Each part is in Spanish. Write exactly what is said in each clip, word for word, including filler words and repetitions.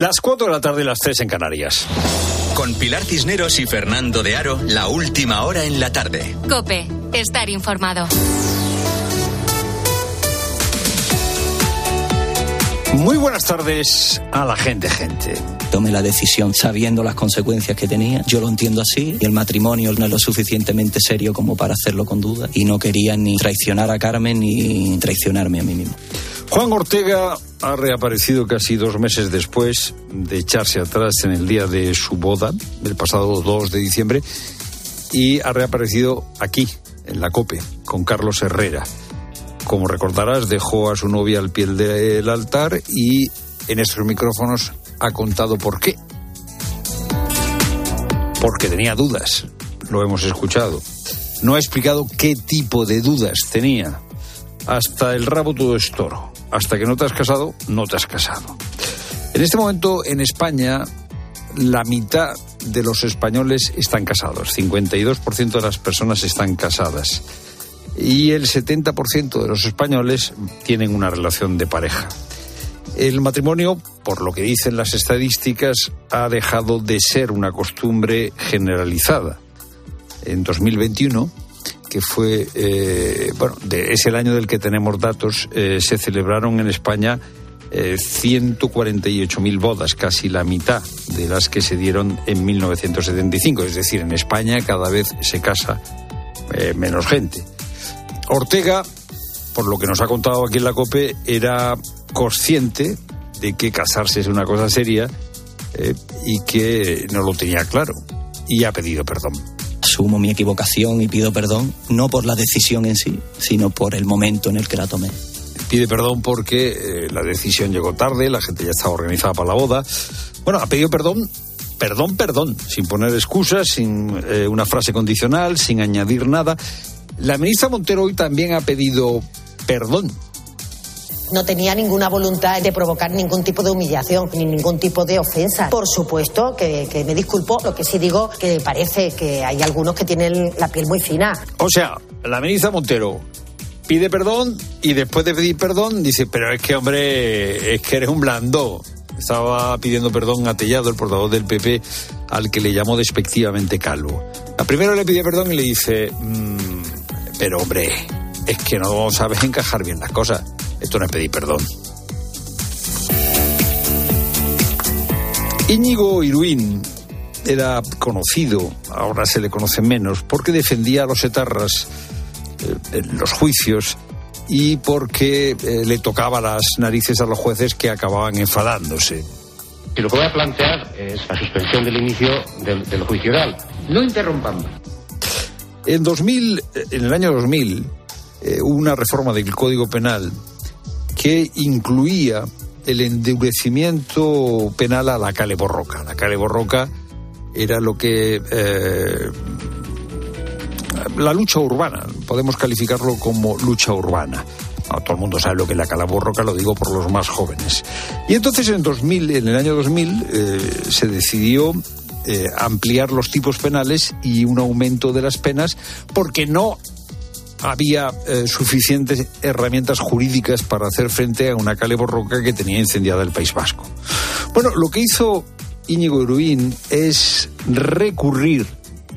Las cuatro de la tarde y las tres en Canarias. Con Pilar Cisneros y Fernando de Haro, la última hora en la tarde. COPE. Estar informado. Muy buenas tardes a la gente, gente. Tomé la decisión sabiendo las consecuencias que tenía. Yo lo entiendo así. Y el matrimonio no es lo suficientemente serio como para hacerlo con duda. Y no quería ni traicionar a Carmen ni traicionarme a mí mismo. Juan Ortega ha reaparecido casi dos meses después de echarse atrás en el día de su boda, el pasado dos de diciembre, y ha reaparecido aquí, en la COPE, con Carlos Herrera. Como recordarás, dejó a su novia al pie del altar y en estos micrófonos ha contado por qué. Porque tenía dudas, lo hemos escuchado. No ha explicado qué tipo de dudas tenía. Hasta el rabo todo es toro. Hasta que no te has casado, no te has casado. En este momento, en España, la mitad de los españoles están casados. cincuenta y dos por ciento de las personas están casadas. Y el setenta por ciento de los españoles tienen una relación de pareja. El matrimonio, por lo que dicen las estadísticas, ha dejado de ser una costumbre generalizada. En dos mil veintiuno... que fue, eh, bueno, de, es el año del que tenemos datos, eh, se celebraron en España eh, ciento cuarenta y ocho mil bodas, casi la mitad de las que se dieron en mil novecientos setenta y cinco. Es decir, en España cada vez se casa eh, menos gente. Ortega, por lo que nos ha contado aquí en la COPE, era consciente de que casarse es una cosa seria eh, y que no lo tenía claro, y ha pedido perdón. Asumo mi equivocación y pido perdón, no por la decisión en sí, sino por el momento en el que la tomé. Pide perdón porque eh, la decisión llegó tarde, la gente ya estaba organizada para la boda. Bueno, ha pedido perdón, perdón, perdón, sin poner excusas, sin eh, una frase condicional, sin añadir nada. La ministra Montero hoy también ha pedido perdón. No tenía ninguna voluntad de provocar ningún tipo de humillación ni ningún tipo de ofensa. Por supuesto que, que me disculpo, lo que sí digo que parece que hay algunos que tienen la piel muy fina. O sea, la ministra Montero pide perdón y después de pedir perdón dice, pero es que hombre, es que eres un blando. Estaba pidiendo perdón a Tellado, el portavoz del P P, al que le llamó despectivamente calvo. La primera le pide perdón y le dice, mmm, pero hombre, es que no sabes encajar bien las cosas. Esto no es pedir perdón. Íñigo Iruin era conocido, ahora se le conoce menos, porque defendía a los etarras eh, en los juicios y porque eh, le tocaba las narices a los jueces que acababan enfadándose. Y lo que voy a plantear es la suspensión del inicio del, del juicio oral. No interrumpamos. En, en el año dos mil eh, hubo una reforma del Código Penal que incluía el endurecimiento penal a la kale borroka. La kale borroka era lo que... Eh, la lucha urbana, podemos calificarlo como lucha urbana. No, todo el mundo sabe lo que es la kale borroka, lo digo por los más jóvenes. Y entonces en, dos mil, en el año dos mil eh, se decidió eh, ampliar los tipos penales y un aumento de las penas porque no... había eh, suficientes herramientas jurídicas para hacer frente a una kale borroka que tenía incendiada el País Vasco. Bueno, lo que hizo Íñigo Iruin es recurrir,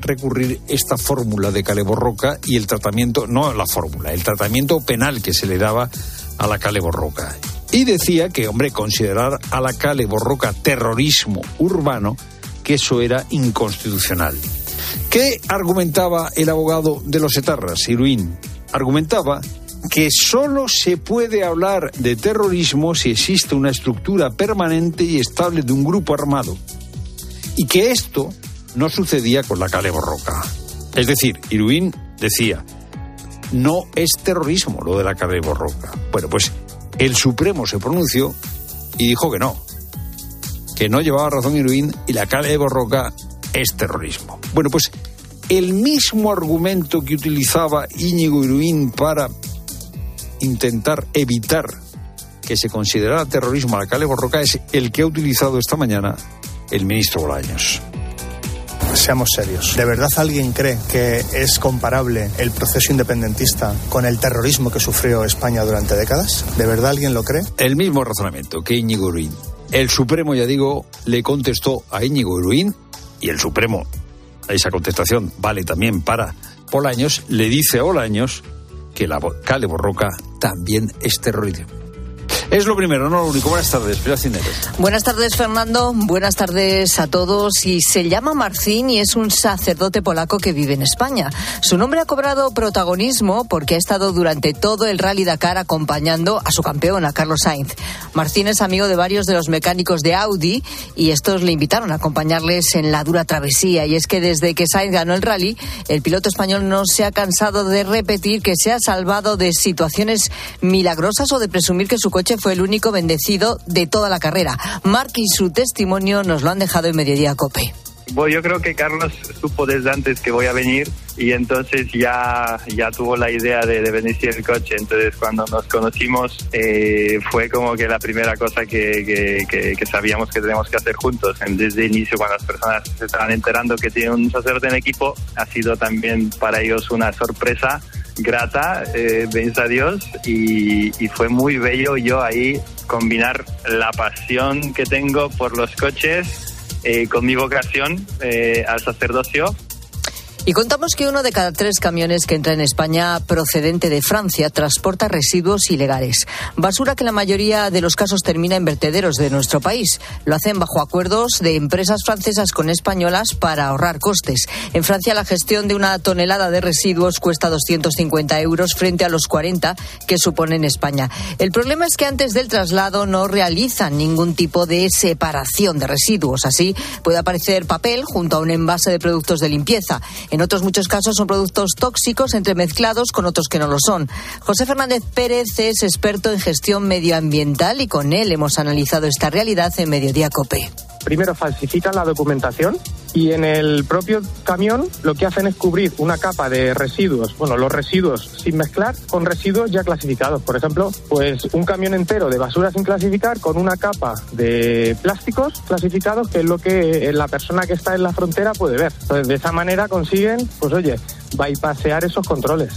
recurrir esta fórmula de kale borroka y el tratamiento, no la fórmula, el tratamiento penal que se le daba a la kale borroka. Y decía que, hombre, considerar a la kale borroka terrorismo urbano, que eso era inconstitucional. ¿Qué argumentaba el abogado de los etarras, Iruin? Argumentaba que solo se puede hablar de terrorismo si existe una estructura permanente y estable de un grupo armado. Y que esto no sucedía con la kale borroka. Es decir, Iruin decía, no es terrorismo lo de la kale borroka. Bueno, pues el Supremo se pronunció y dijo que no. Que no llevaba razón Iruin y la kale borroka es terrorismo. Bueno, pues el mismo argumento que utilizaba Íñigo Iruin para intentar evitar que se considerara terrorismo a la kale borroka es el que ha utilizado esta mañana el ministro Bolaños. Seamos serios. ¿De verdad alguien cree que es comparable el proceso independentista con el terrorismo que sufrió España durante décadas? ¿De verdad alguien lo cree? El mismo razonamiento que Íñigo Iruin. El Supremo, ya digo, le contestó a Íñigo Iruin, y el Supremo, esa contestación vale también para Bolaños, le dice a Bolaños que la kale borroka también es terrorismo. Es lo primero, no lo único. Buenas tardes, Pilar Cisneros. Buenas tardes, Fernando. Buenas tardes a todos. Y se llama Marcín y es un sacerdote polaco que vive en España. Su nombre ha cobrado protagonismo porque ha estado durante todo el Rally Dakar acompañando a su campeón, a Carlos Sainz. Marcín es amigo de varios de los mecánicos de Audi y estos le invitaron a acompañarles en la dura travesía. Y es que desde que Sainz ganó el rally, el piloto español no se ha cansado de repetir que se ha salvado de situaciones milagrosas o de presumir que su coche fue el único bendecido de toda la carrera. Marc y su testimonio nos lo han dejado en Mediodía Cope. Bueno, yo creo que Carlos supo desde antes que voy a venir y entonces ya, ya tuvo la idea de, de bendecir el coche. Entonces cuando nos conocimos eh, fue como que la primera cosa que, que, que, que sabíamos que tenemos que hacer juntos. Desde el inicio, cuando las personas se estaban enterando que tiene un sacerdote en el equipo, ha sido también para ellos una sorpresa grata, eh, bendice a Dios, y, y fue muy bello yo ahí combinar la pasión que tengo por los coches Eh, con mi vocación eh, al sacerdocio. Y contamos que uno de cada tres camiones que entra en España procedente de Francia transporta residuos ilegales. Basura que en la mayoría de los casos termina en vertederos de nuestro país. Lo hacen bajo acuerdos de empresas francesas con españolas para ahorrar costes. En Francia la gestión de una tonelada de residuos cuesta doscientos cincuenta euros frente a los cuarenta que supone en España. El problema es que antes del traslado no realizan ningún tipo de separación de residuos. Así puede aparecer papel junto a un envase de productos de limpieza. En otros muchos casos son productos tóxicos entremezclados con otros que no lo son. José Fernández Pérez es experto en gestión medioambiental y con él hemos analizado esta realidad en Mediodía Cope. Primero falsifican la documentación y en el propio camión lo que hacen es cubrir una capa de residuos, bueno, los residuos sin mezclar con residuos ya clasificados. Por ejemplo, pues un camión entero de basura sin clasificar con una capa de plásticos clasificados, que es lo que la persona que está en la frontera puede ver. Entonces, de esa manera consiguen, pues oye, bypassear esos controles.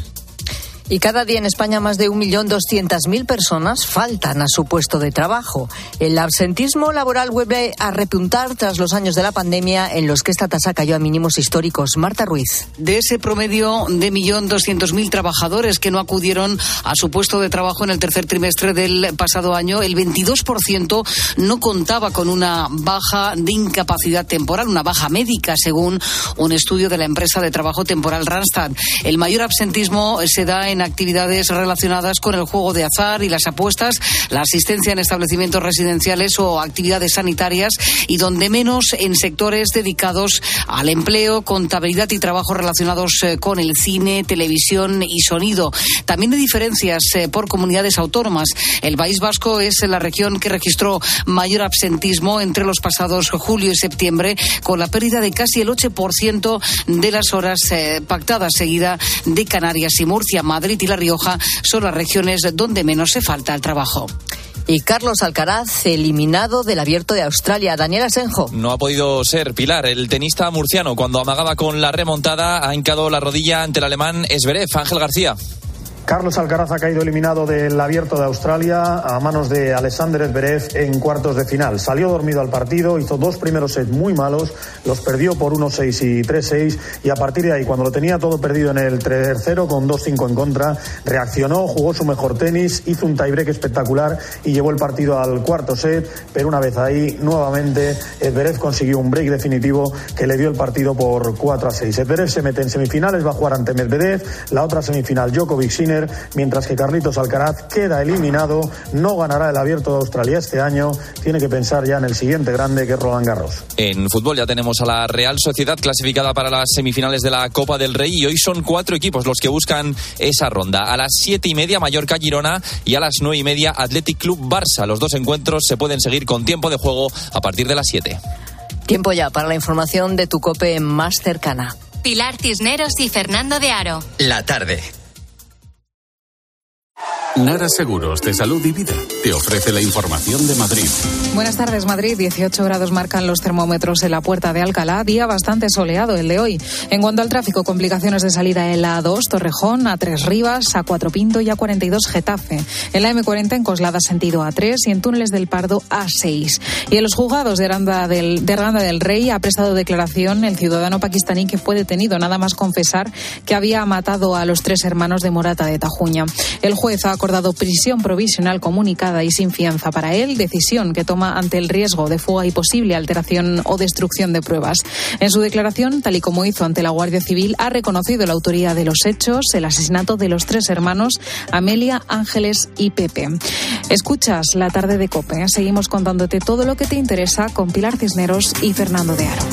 Y cada día en España más de un millón doscientas mil personas faltan a su puesto de trabajo. El absentismo laboral vuelve a repuntar tras los años de la pandemia en los que esta tasa cayó a mínimos históricos. Marta Ruiz. De ese promedio de un millón doscientos mil trabajadores que no acudieron a su puesto de trabajo en el tercer trimestre del pasado año, el veintidós por ciento no contaba con una baja de incapacidad temporal, una baja médica, según un estudio de la empresa de trabajo temporal Randstad. El mayor absentismo se da en en actividades relacionadas con el juego de azar y las apuestas, la asistencia en establecimientos residenciales o actividades sanitarias, y donde menos en sectores dedicados al empleo, contabilidad y trabajos relacionados con el cine, televisión y sonido. También hay diferencias por comunidades autónomas. El País Vasco es la región que registró mayor absentismo entre los pasados julio y septiembre, con la pérdida de casi el ocho por ciento de las horas pactadas, seguida de Canarias y Murcia. Madrid Madrid y La Rioja son las regiones donde menos se falta al trabajo. Y Carlos Alcaraz, eliminado del Abierto de Australia. Daniel Asenjo. No ha podido ser, Pilar. El tenista murciano, cuando amagaba con la remontada, ha hincado la rodilla ante el alemán Zverev. Ángel García. Carlos Alcaraz ha caído eliminado del Abierto de Australia a manos de Alexander Zverev en cuartos de final. Salió dormido al partido, hizo dos primeros sets muy malos, los perdió por uno seis y tres seis, y a partir de ahí, cuando lo tenía todo perdido en el tercero con dos cinco en contra, reaccionó, jugó su mejor tenis, hizo un tiebreak espectacular y llevó el partido al cuarto set, pero una vez ahí, nuevamente, Zverev consiguió un break definitivo que le dio el partido por cuatro a seis. Zverev se mete en semifinales, va a jugar ante Medvedev, la otra semifinal Djokovic-Sinner, mientras que Carlitos Alcaraz queda eliminado, no ganará el Abierto de Australia este año, tiene que pensar ya en el siguiente grande, que es Roland Garros. En fútbol ya tenemos a la Real Sociedad clasificada para las semifinales de la Copa del Rey, y hoy son cuatro equipos los que buscan esa ronda. A las siete y media Mallorca Girona y a las nueve y media Athletic Club Barça. Los dos encuentros se pueden seguir con tiempo de juego a partir de las siete. Tiempo ya para la información de tu COPE más cercana. Pilar Cisneros y Fernando de Haro. La tarde. Nara Seguros de Salud y Vida te ofrece la información de Madrid. Buenas tardes, Madrid. dieciocho grados marcan los termómetros en la Puerta de Alcalá. Día bastante soleado el de hoy. En cuanto al tráfico, complicaciones de salida en la A dos, Torrejón, A tres Rivas, A cuatro Pinto y A cuarenta y dos Getafe. En la M cuarenta en Coslada sentido A tres y en Túneles del Pardo A seis. Y en los juzgados de Aranda del, de Aranda del Rey ha prestado declaración el ciudadano pakistaní que fue detenido nada más confesar que había matado a los tres hermanos de Morata de Tajuña. El juez ha acordado prisión provisional comunicada y sin fianza para él, decisión que toma ante el riesgo de fuga y posible alteración o destrucción de pruebas. En su declaración, tal y como hizo ante la Guardia Civil, ha reconocido la autoría de los hechos, el asesinato de los tres hermanos, Amelia, Ángeles y Pepe. Escuchas La Tarde de COPE. Seguimos contándote todo lo que te interesa con Pilar Cisneros y Fernando de Haro.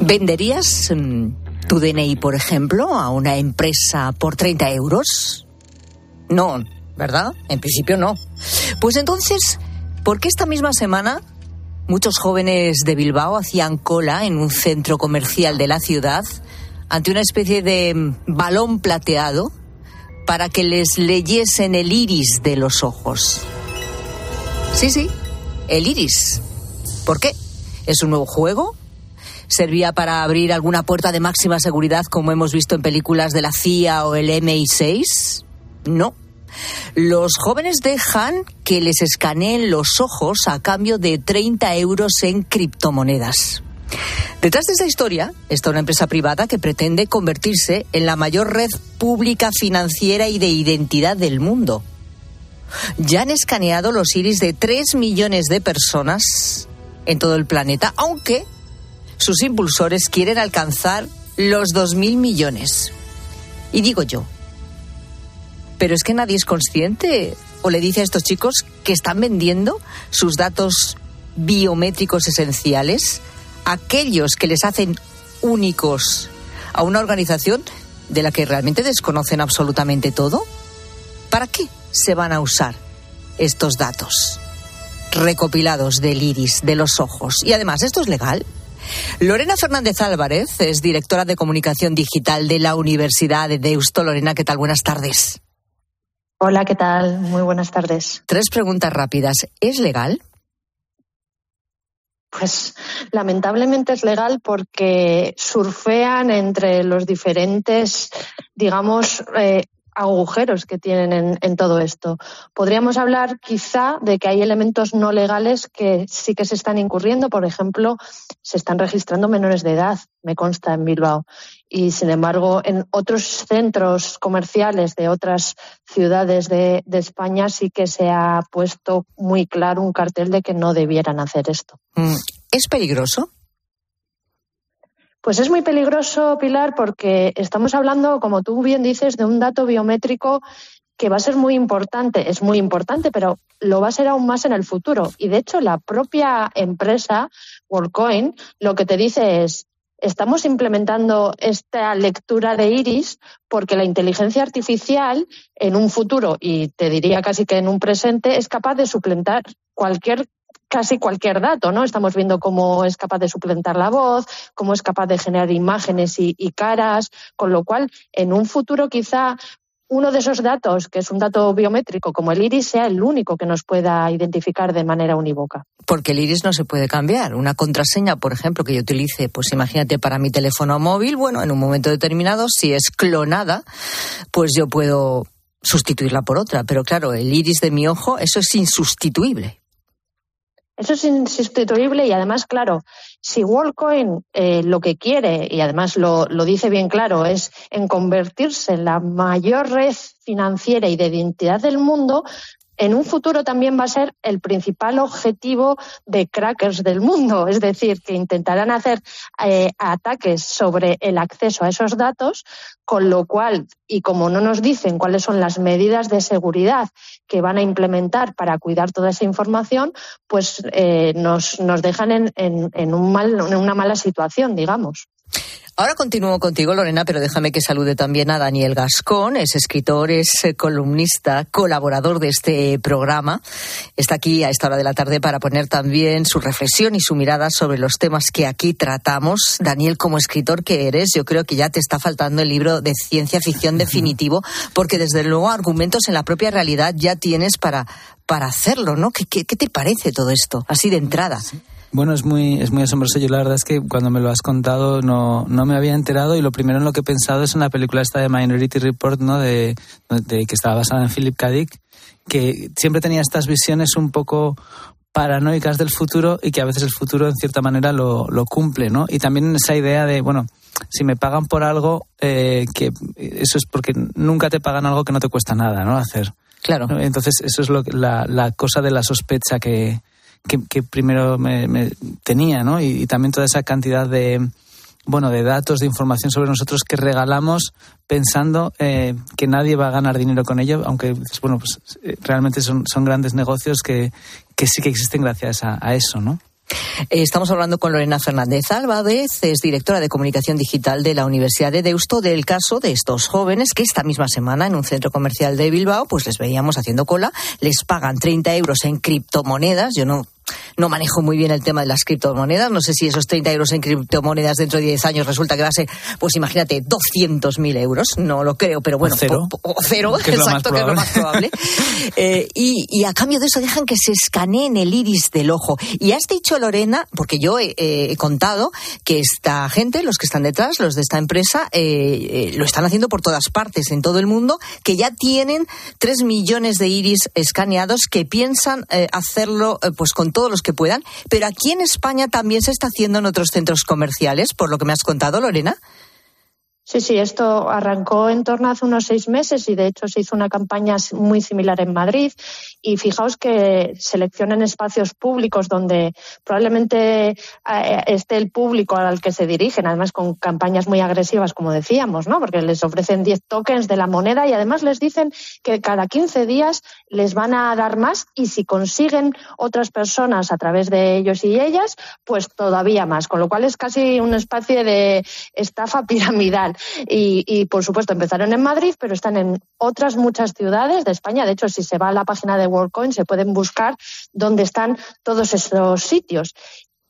¿Venderías tu D N I, por ejemplo, a una empresa por treinta euros? No, ¿verdad? En principio no. Pues entonces, ¿por qué esta misma semana muchos jóvenes de Bilbao hacían cola en un centro comercial de la ciudad ante una especie de balón plateado para que les leyesen el iris de los ojos? Sí, sí, el iris. ¿Por qué? ¿Es un nuevo juego? ¿Servía para abrir alguna puerta de máxima seguridad como hemos visto en películas de la C I A o el eme i seis? No. Los jóvenes dejan que les escaneen los ojos a cambio de treinta euros en criptomonedas. Detrás de esta historia está una empresa privada que pretende convertirse en la mayor red pública financiera y de identidad del mundo. Ya han escaneado los iris de tres millones de personas en todo el planeta, aunque sus impulsores quieren alcanzar los dos mil millones. Y digo yo, pero es que nadie es consciente o le dice a estos chicos que están vendiendo sus datos biométricos esenciales, aquellos que les hacen únicos, a una organización de la que realmente desconocen absolutamente todo. ¿Para qué se van a usar estos datos recopilados del iris, de los ojos? Y además, ¿esto es legal? Lorena Fernández Álvarez es directora de Comunicación Digital de la Universidad de Deusto. Lorena, ¿qué tal? Buenas tardes. Hola, ¿qué tal? Muy buenas tardes. Tres preguntas rápidas. ¿Es legal? Pues lamentablemente es legal porque surfean entre los diferentes, digamos, eh, agujeros que tienen en, en todo esto. Podríamos hablar quizá de que hay elementos no legales que sí que se están incurriendo. Por ejemplo, se están registrando menores de edad, me consta, en Bilbao. Y sin embargo, en otros centros comerciales de otras ciudades de, de España sí que se ha puesto muy claro un cartel de que no debieran hacer esto. ¿Es peligroso? Pues es muy peligroso, Pilar, porque estamos hablando, como tú bien dices, de un dato biométrico que va a ser muy importante. Es muy importante, pero lo va a ser aún más en el futuro. Y de hecho, la propia empresa, Worldcoin, lo que te dice es: estamos implementando esta lectura de iris porque la inteligencia artificial en un futuro, y te diría casi que en un presente, es capaz de suplantar cualquier casi cualquier dato, ¿no? Estamos viendo cómo es capaz de suplantar la voz, cómo es capaz de generar imágenes y, y caras, con lo cual, en un futuro quizá uno de esos datos, que es un dato biométrico como el iris, sea el único que nos pueda identificar de manera unívoca. Porque el iris no se puede cambiar. Una contraseña, por ejemplo, que yo utilice, pues imagínate, para mi teléfono móvil, bueno, en un momento determinado, si es clonada, pues yo puedo sustituirla por otra. Pero claro, el iris de mi ojo, eso es insustituible. Eso es insustituible y además, claro, si Worldcoin eh, lo que quiere, y además lo, lo dice bien claro, es en convertirse en la mayor red financiera y de identidad del mundo, en un futuro también va a ser el principal objetivo de crackers del mundo. Es decir, que intentarán hacer eh, ataques sobre el acceso a esos datos, con lo cual, y como no nos dicen cuáles son las medidas de seguridad que van a implementar para cuidar toda esa información, pues eh, nos, nos dejan en, en, en, un mal, en una mala situación, digamos. Ahora continúo contigo, Lorena, pero déjame que salude también a Daniel Gascón. Es escritor, es columnista, colaborador de este programa. Está aquí a esta hora de la tarde para poner también su reflexión y su mirada sobre los temas que aquí tratamos. Daniel, como escritor que eres, yo creo que ya te está faltando el libro de ciencia ficción definitivo, porque desde luego argumentos en la propia realidad ya tienes para, para hacerlo, ¿no? ¿Qué, qué, qué te parece todo esto, así de entrada? Bueno, es muy es muy asombroso. Yo la verdad es que cuando me lo has contado no no me había enterado, y lo primero en lo que he pensado es en la película esta de Minority Report, ¿no? De, de que estaba basada en Philip K. Dick, que siempre tenía estas visiones un poco paranoicas del futuro y que a veces el futuro en cierta manera lo, lo cumple, ¿no? Y también esa idea de, bueno, si me pagan por algo, eh, que eso es porque nunca te pagan algo que no te cuesta nada, ¿no? Hacer. Claro. Entonces eso es lo, la, la cosa de la sospecha que... Que, que primero me, me tenía, ¿no? Y, y también toda esa cantidad de, bueno, de datos, de información sobre nosotros que regalamos pensando eh, que nadie va a ganar dinero con ello, aunque, bueno, pues realmente son, son grandes negocios que, que sí que existen gracias a, a eso, ¿no? Estamos hablando con Lorena Fernández Álvarez, es directora de Comunicación Digital de la Universidad de Deusto, del caso de estos jóvenes que esta misma semana en un centro comercial de Bilbao pues les veíamos haciendo cola, les pagan treinta euros en criptomonedas. Yo no, no manejo muy bien el tema de las criptomonedas, no sé si esos treinta euros en criptomonedas dentro de diez años resulta que va a ser, pues imagínate, doscientos mil euros, no lo creo, pero bueno, o cero, po, po, o cero que exacto, que es lo más probable. eh, y, y a cambio de eso dejan que se escaneen el iris del ojo. Y has dicho, Lorena, porque yo he, eh, he contado que esta gente, los que están detrás, los de esta empresa, eh, eh, lo están haciendo por todas partes, en todo el mundo, que ya tienen tres millones de iris escaneados, que piensan eh, hacerlo eh, pues con todos los que puedan, pero aquí en España también se está haciendo en otros centros comerciales, por lo que me has contado, Lorena. Sí, sí, esto arrancó en torno a hace unos seis meses y de hecho se hizo una campaña muy similar en Madrid. Y fijaos que seleccionan espacios públicos donde probablemente esté el público al que se dirigen, además con campañas muy agresivas, como decíamos, ¿no? Porque les ofrecen diez tokens de la moneda y además les dicen que cada quince días les van a dar más, y si consiguen otras personas a través de ellos y ellas, pues todavía más. Con lo cual es casi una especie de estafa piramidal. Y, y por supuesto empezaron en Madrid, pero están en otras muchas ciudades de España. De hecho, si se va a la página de Worldcoin se pueden buscar dónde están todos esos sitios.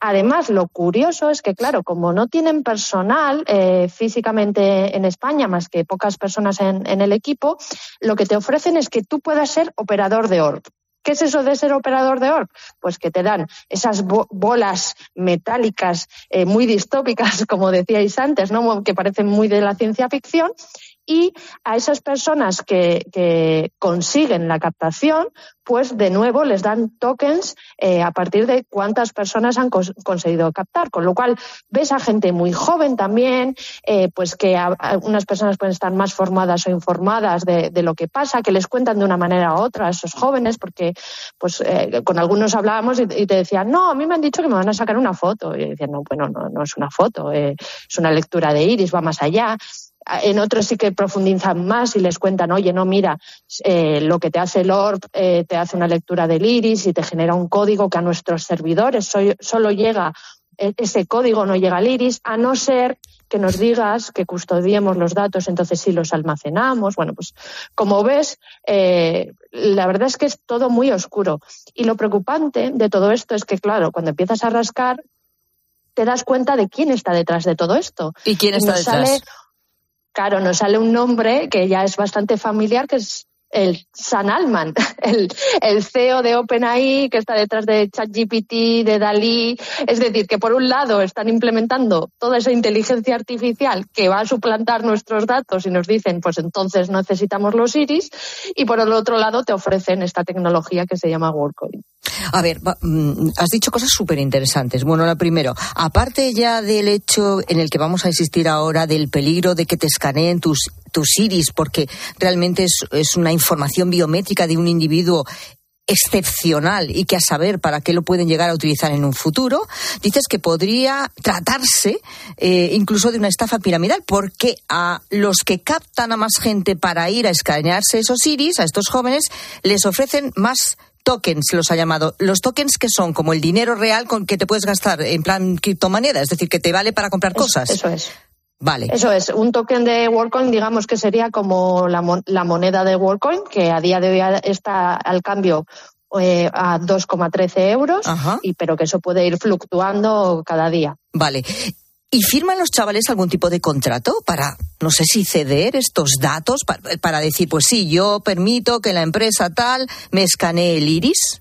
Además, lo curioso es que, claro, como no tienen personal eh, físicamente en España, más que pocas personas en, en el equipo, lo que te ofrecen es que tú puedas ser operador de orb. ¿Qué es eso de ser operador de orb? Pues que te dan esas bo- bolas metálicas eh, muy distópicas, como decíais antes, ¿no? Que parecen muy de la ciencia ficción. Y a esas personas que, que consiguen la captación, pues de nuevo les dan tokens eh, a partir de cuántas personas han cons- conseguido captar. Con lo cual ves a gente muy joven también, eh, pues que a, a unas personas pueden estar más formadas o informadas de, de lo que pasa, que les cuentan de una manera u otra a esos jóvenes, porque pues eh, con algunos hablábamos y, y te decían, no, a mí me han dicho que me van a sacar una foto. Y decían, no, bueno, no, no es una foto, eh, es una lectura de iris, va más allá. En otros sí que profundizan más y les cuentan, oye, no, mira, eh, lo que te hace el orb, eh, te hace una lectura del iris y te genera un código que a nuestros servidores soy, solo llega, ese código no llega al iris, a no ser que nos digas que custodiemos los datos, entonces sí los almacenamos. Bueno, pues como ves, eh, la verdad es que es todo muy oscuro. Y lo preocupante de todo esto es que, claro, cuando empiezas a rascar, te das cuenta de quién está detrás de todo esto. ¿Y quién está detrás? Sale, Claro, nos sale un nombre que ya es bastante familiar, que es el Sam Altman, el, el C E O de OpenAI, que está detrás de ChatGPT, de Dalí. Es decir, que por un lado están implementando toda esa inteligencia artificial que va a suplantar nuestros datos y nos dicen, pues entonces necesitamos los iris, y por el otro lado te ofrecen esta tecnología que se llama Worldcoin. A ver, has dicho cosas súper interesantes. Bueno, la primero, aparte ya del hecho en el que vamos a insistir ahora del peligro de que te escaneen tus tus iris, porque realmente es, es una información biométrica de un individuo excepcional y que a saber para qué lo pueden llegar a utilizar en un futuro. Dices que podría tratarse eh, incluso de una estafa piramidal, porque a los que captan a más gente para ir a escanearse esos iris, a estos jóvenes, les ofrecen más tokens, los ha llamado. Los tokens que son como el dinero real con que te puedes gastar en plan criptomoneda, es decir, que te vale para comprar eso, cosas. Eso es. Vale. Eso es, un token de Worldcoin, digamos que sería como la, mon- la moneda de Worldcoin, que a día de hoy está al cambio eh, a dos coma trece euros, y, pero que eso puede ir fluctuando cada día. Vale. ¿Y firman los chavales algún tipo de contrato para, no sé si ceder estos datos, para, para decir, pues sí, yo permito que la empresa tal me escanee el iris?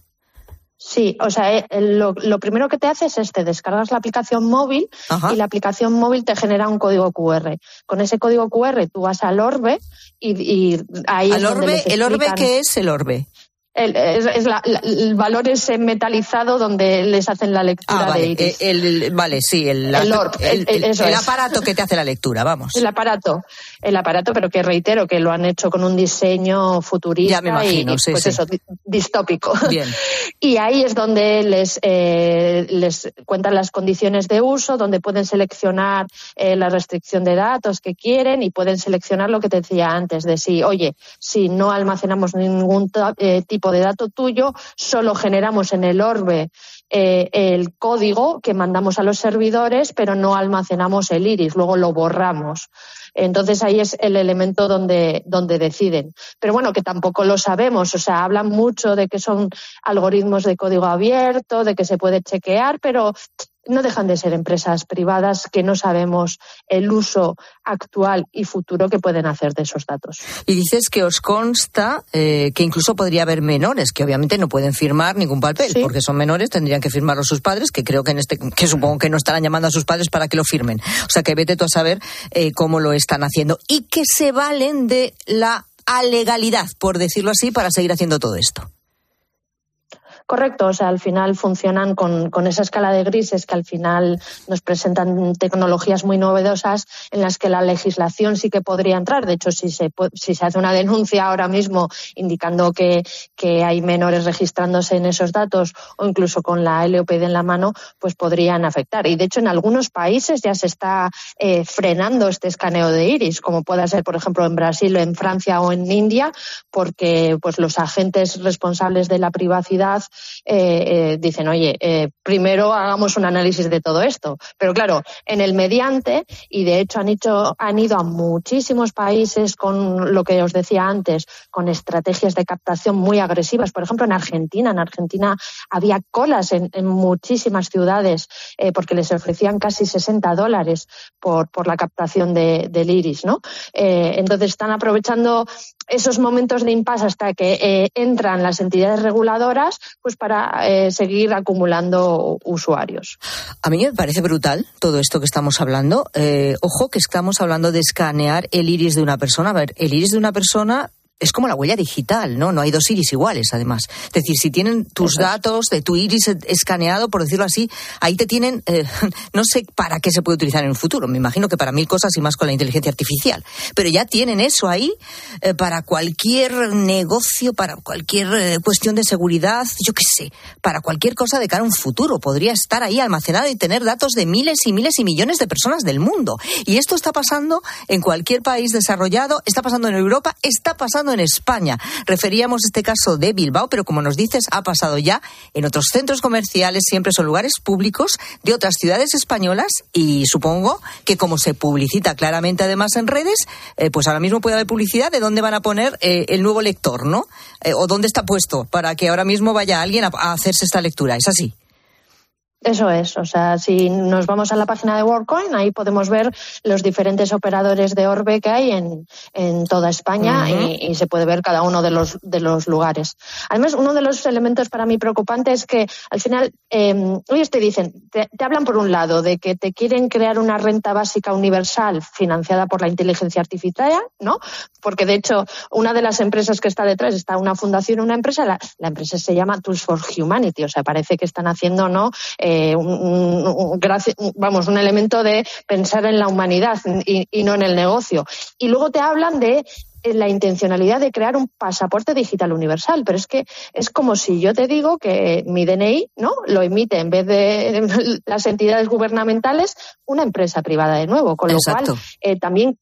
Sí, o sea, eh, lo, lo primero que te hace es este, descargas la aplicación móvil. Ajá. Y la aplicación móvil te genera un código cu erre. Con ese código cu erre tú vas al Orbe y, y ahí... ¿Al Orbe? ¿El Orbe qué es el Orbe? El, es, es la, la, el valor es metalizado donde les hacen la lectura ah, vale, de iris. El, el, vale, sí, el, el, orb, el, el, el, el aparato que te hace la lectura, vamos. El aparato, el aparato, pero que reitero que lo han hecho con un diseño futurista. Ya me imagino, y, sí, pues sí. Eso, distópico. Bien. Y ahí es donde les, eh, les cuentan las condiciones de uso, donde pueden seleccionar eh, la restricción de datos que quieren y pueden seleccionar lo que te decía antes, de si, oye, si no almacenamos ningún eh, tipo de dato tuyo, solo generamos en el Orbe eh, el código que mandamos a los servidores, pero no almacenamos el iris, luego lo borramos. Entonces ahí es el elemento donde, donde deciden. Pero bueno, que tampoco lo sabemos, o sea, hablan mucho de que son algoritmos de código abierto, de que se puede chequear, pero no dejan de ser empresas privadas que no sabemos el uso actual y futuro que pueden hacer de esos datos. Y dices que os consta eh, que incluso podría haber menores, que obviamente no pueden firmar ningún papel, sí, porque son menores, tendrían que firmarlo sus padres, que creo que en este, que supongo que no estarán llamando a sus padres para que lo firmen. O sea, que vete tú a saber eh, cómo lo están haciendo. Y que se valen de la alegalidad, por decirlo así, para seguir haciendo todo esto. Correcto, o sea, al final funcionan con, con esa escala de grises que al final nos presentan tecnologías muy novedosas en las que la legislación sí que podría entrar. De hecho, si se si se hace una denuncia ahora mismo indicando que, que hay menores registrándose en esos datos o incluso con la ele o pe de en la mano, pues podrían afectar. Y de hecho, en algunos países ya se está eh, frenando este escaneo de iris, como pueda ser, por ejemplo, en Brasil, en Francia o en India, porque pues los agentes responsables de la privacidad Eh, eh, dicen, oye, eh, primero hagamos un análisis de todo esto. Pero claro, en el mediante, y de hecho han, hecho, han ido a muchísimos países con lo que os decía antes, con estrategias de captación muy agresivas. Por ejemplo, en Argentina. En Argentina había colas en, en muchísimas ciudades eh, porque les ofrecían casi sesenta dólares por, por la captación de, del iris, ¿no? Eh, entonces están aprovechando esos momentos de impasse hasta que eh, entran las entidades reguladoras, pues para eh, seguir acumulando usuarios. A mí me parece brutal todo esto que estamos hablando. Eh, ojo que estamos hablando de escanear el iris de una persona. A ver, el iris de una persona es como la huella digital, ¿no? No hay dos iris iguales, además. Es decir, si tienen tus Exacto. datos de tu iris escaneado, por decirlo así, ahí te tienen, eh, no sé para qué se puede utilizar en el futuro, me imagino que para mil cosas y más con la inteligencia artificial, pero ya tienen eso ahí eh, para cualquier negocio, para cualquier eh, cuestión de seguridad, yo qué sé, para cualquier cosa de cara a un futuro. Podría estar ahí almacenado y tener datos de miles y miles y millones de personas del mundo. Y esto está pasando en cualquier país desarrollado, está pasando en Europa, está pasando en España. Referíamos este caso de Bilbao, pero como nos dices, ha pasado ya en otros centros comerciales, siempre son lugares públicos de otras ciudades españolas, y supongo que como se publicita claramente además en redes, eh, pues ahora mismo puede haber publicidad de dónde van a poner eh, el nuevo lector, ¿no? Eh, o dónde está puesto para que ahora mismo vaya alguien a, a hacerse esta lectura. ¿Es así? Eso es, o sea, si nos vamos a la página de Worldcoin, ahí podemos ver los diferentes operadores de Orbe que hay en, en toda España. Uh-huh. y, y se puede ver cada uno de los de los lugares. Además, uno de los elementos para mí preocupante es que al final, eh, ellos te dicen, te, te hablan por un lado de que te quieren crear una renta básica universal financiada por la inteligencia artificial, ¿no? Porque de hecho, una de las empresas que está detrás, está una fundación, una empresa, la, la empresa se llama Tools for Humanity, o sea, parece que están haciendo, ¿no? Eh, Un, un, un, vamos, un elemento de pensar en la humanidad y, y no en el negocio. Y luego te hablan de la intencionalidad de crear un pasaporte digital universal, pero es que es como si yo te digo que mi D N I, ¿no?, lo emite en vez de las entidades gubernamentales una empresa privada de nuevo, con lo Exacto. cual eh, también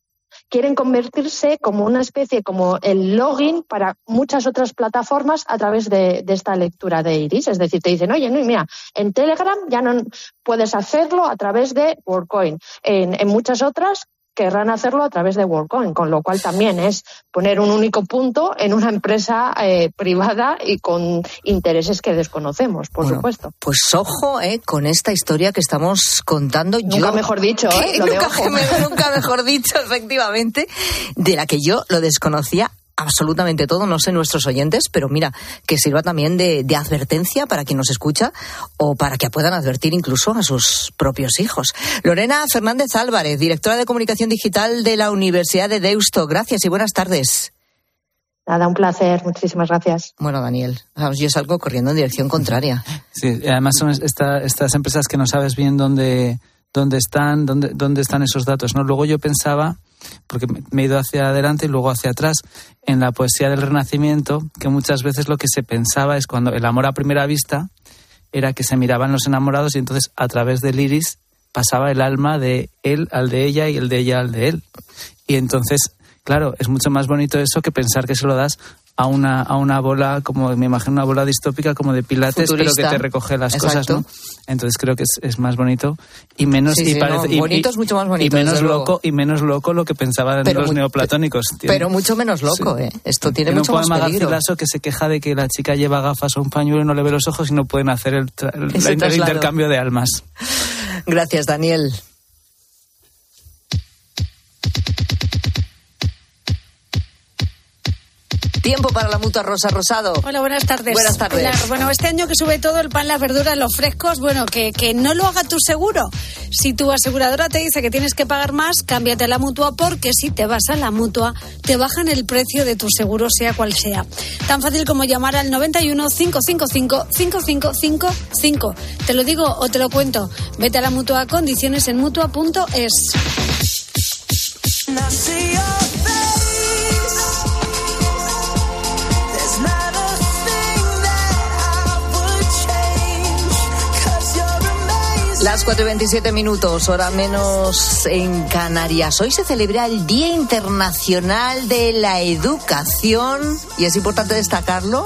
quieren convertirse como una especie, como el login para muchas otras plataformas a través de, de esta lectura de iris. Es decir, te dicen, oye, no, mira, en Telegram ya no puedes hacerlo a través de Worldcoin, en, en muchas otras querrán hacerlo a través de Worldcoin, con lo cual también es poner un único punto en una empresa eh, privada y con intereses que desconocemos, por bueno, supuesto. Pues ojo eh, con esta historia que estamos contando. Nunca yo, mejor dicho, ¿eh? Lo nunca, de me, nunca mejor dicho, efectivamente, de la que yo lo desconocía absolutamente todo, no sé nuestros oyentes, pero mira, que sirva también de, de advertencia para quien nos escucha o para que puedan advertir incluso a sus propios hijos. Lorena Fernández Álvarez, directora de Comunicación Digital de la Universidad de Deusto. Gracias y buenas tardes. Nada, un placer. Muchísimas gracias. Bueno, Daniel, yo salgo corriendo en dirección contraria. Sí, además son esta, estas empresas que no sabes bien dónde, dónde están, dónde, dónde están esos datos, ¿no? Luego yo pensaba, porque me he ido hacia adelante y luego hacia atrás, en la poesía del Renacimiento, que muchas veces lo que se pensaba es cuando el amor a primera vista era que se miraban los enamorados y entonces a través del iris pasaba el alma de él al de ella y el de ella al de él. Y entonces, claro, es mucho más bonito eso que pensar que se lo das a una, a una bola, como me imagino una bola distópica como de Pilates, futurista, pero que te recoge las Exacto. cosas, ¿no? Entonces creo que es, es más bonito y menos sí, y sí, parece, no. y, bonito es mucho más bonito, y menos loco luego. y menos loco lo que pensaban pero los muy, neoplatónicos. Tiene, pero mucho menos loco, sí. eh. Esto tiene mucho más peligro. Un poema Garcilaso que se queja de que la chica lleva gafas o un pañuelo y no le ve los ojos y no pueden hacer el, tra- el, el intercambio de almas. Gracias, Daniel. Tiempo para la Mutua, Rosa Rosado. Hola, buenas tardes. Buenas tardes. Pilar, bueno, este año que sube todo, el pan, las verduras, los frescos, bueno, que, que no lo haga tu seguro. Si tu aseguradora te dice que tienes que pagar más, cámbiate a la Mutua, porque si te vas a la Mutua, te bajan el precio de tu seguro, sea cual sea. Tan fácil como llamar al noventa y uno, cinco cinco cinco, cinco cinco cinco cinco. Te lo digo o te lo cuento. Vete a la Mutua, condiciones en mutua punto es. Las cuatro y veintisiete minutos, hora menos en Canarias. Hoy se celebra el Día Internacional de la Educación y es importante destacarlo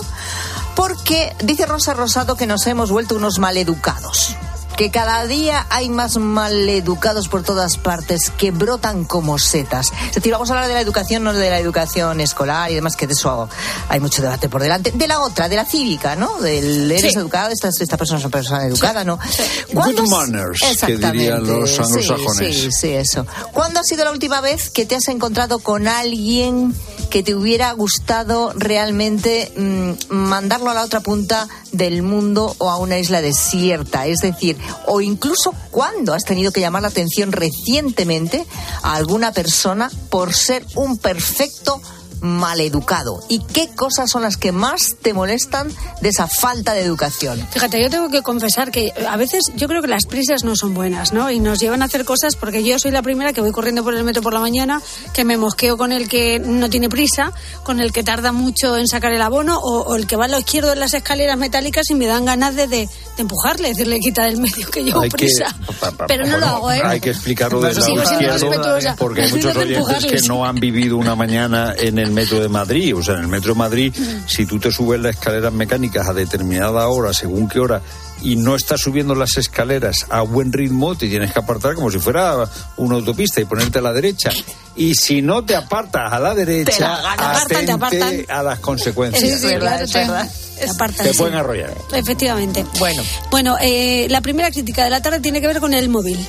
porque dice Rosa Rosado que nos hemos vuelto unos maleducados, que cada día hay más maleducados por todas partes que brotan como setas. Es decir, vamos a hablar de la educación, no de la educación escolar y demás, que de eso hay mucho debate por delante. De la otra, de la cívica, ¿no? Del eres sí. educado, esta, esta persona es una persona educada, sí. ¿no? Sí. Good manners, que dirían los anglosajones. Sí, sí, sí, eso. ¿Cuándo ha sido la última vez que te has encontrado con alguien que te hubiera gustado realmente mmm, mandarlo a la otra punta del mundo o a una isla desierta? Es decir, o incluso cuando has tenido que llamar la atención recientemente a alguna persona por ser un perfecto maleducado. ¿Y qué cosas son las que más te molestan de esa falta de educación? Fíjate, yo tengo que confesar que a veces yo creo que las prisas no son buenas, ¿no? Y nos llevan a hacer cosas, porque yo soy la primera que voy corriendo por el metro por la mañana, que me mosqueo con el que no tiene prisa, con el que tarda mucho en sacar el abono, o, o el que va a lo izquierdo en las escaleras metálicas y me dan ganas de, de, de empujarle, decirle quita del medio que llevo hay prisa. Que, pa, pa, Pero no bueno, lo hago, ¿eh? Hay que explicarlo del lado izquierdo, porque hay muchos oyentes que no han vivido una mañana en el metro de Madrid, o sea, en el metro de Madrid, si tú te subes las escaleras mecánicas a determinada hora, según qué hora, y no estás subiendo las escaleras a buen ritmo, te tienes que apartar como si fuera una autopista y ponerte a la derecha. Y si no te apartas a la derecha, te la apartan, a las consecuencias. Sí, sí, claro, es verdad. Te, apartan, te pueden sí. arrollar. Efectivamente. Bueno, bueno eh, la primera crítica de la tarde tiene que ver con el móvil.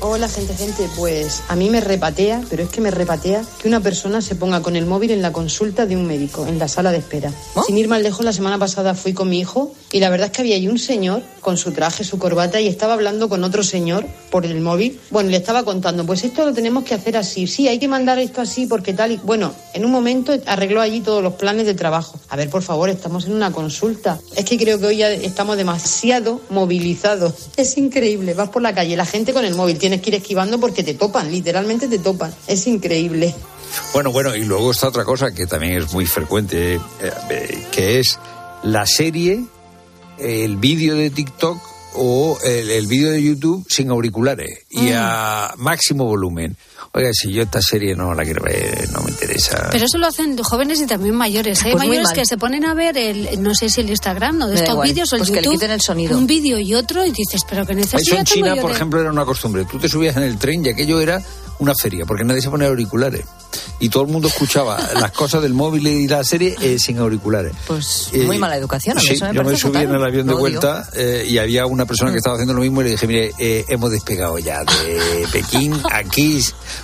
Hola gente, gente, pues a mí me repatea, pero es que me repatea que una persona se ponga con el móvil en la consulta de un médico, en la sala de espera. ¿Oh? Sin ir más lejos, la semana pasada fui con mi hijo y la verdad es que había ahí un señor con su traje, su corbata y estaba hablando con otro señor por el móvil. Bueno, le estaba contando, pues esto lo tenemos que hacer así, sí, hay que mandar esto así porque tal y... Bueno, en un momento arregló allí todos los planes de trabajo. A ver, por favor, estamos en una consulta. Es que creo que hoy ya estamos demasiado movilizados. Es increíble, vas por la calle, la gente con el móvil tiene tienes que ir esquivando porque te topan, literalmente te topan. Es increíble. Bueno, bueno, y luego está otra cosa que también es muy frecuente, eh, eh, que es la serie, el vídeo de TikTok o el, el vídeo de YouTube sin auriculares mm. y a máximo volumen. Oiga, si yo esta serie no la quiero ver, no me interesa. Pero eso lo hacen jóvenes y también mayores. Hay pues mayores que se ponen a ver, el, no sé si el Instagram, ¿no? De me estos vídeos o el pues YouTube, que le quiten el sonido. Un vídeo y otro, y dices, pero que necesito. Eso en China, por ejemplo, era una costumbre. Tú te subías en el tren y aquello era una feria, porque nadie se ponía auriculares. Y todo el mundo escuchaba las cosas del móvil y la serie eh, sin auriculares. Pues eh, muy mala educación. A mí sí, eso me yo me subí fatal. En el avión de no, vuelta eh, y había una persona que estaba haciendo lo mismo y le dije, mire, eh, hemos despegado ya de Pekín, aquí...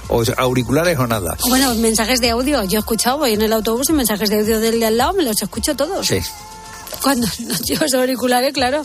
O auriculares o nada. Bueno, mensajes de audio. Yo he escuchado, voy en el autobús y mensajes de audio del de al lado, me los escucho todos. Sí. Cuando no llevas auriculares, claro,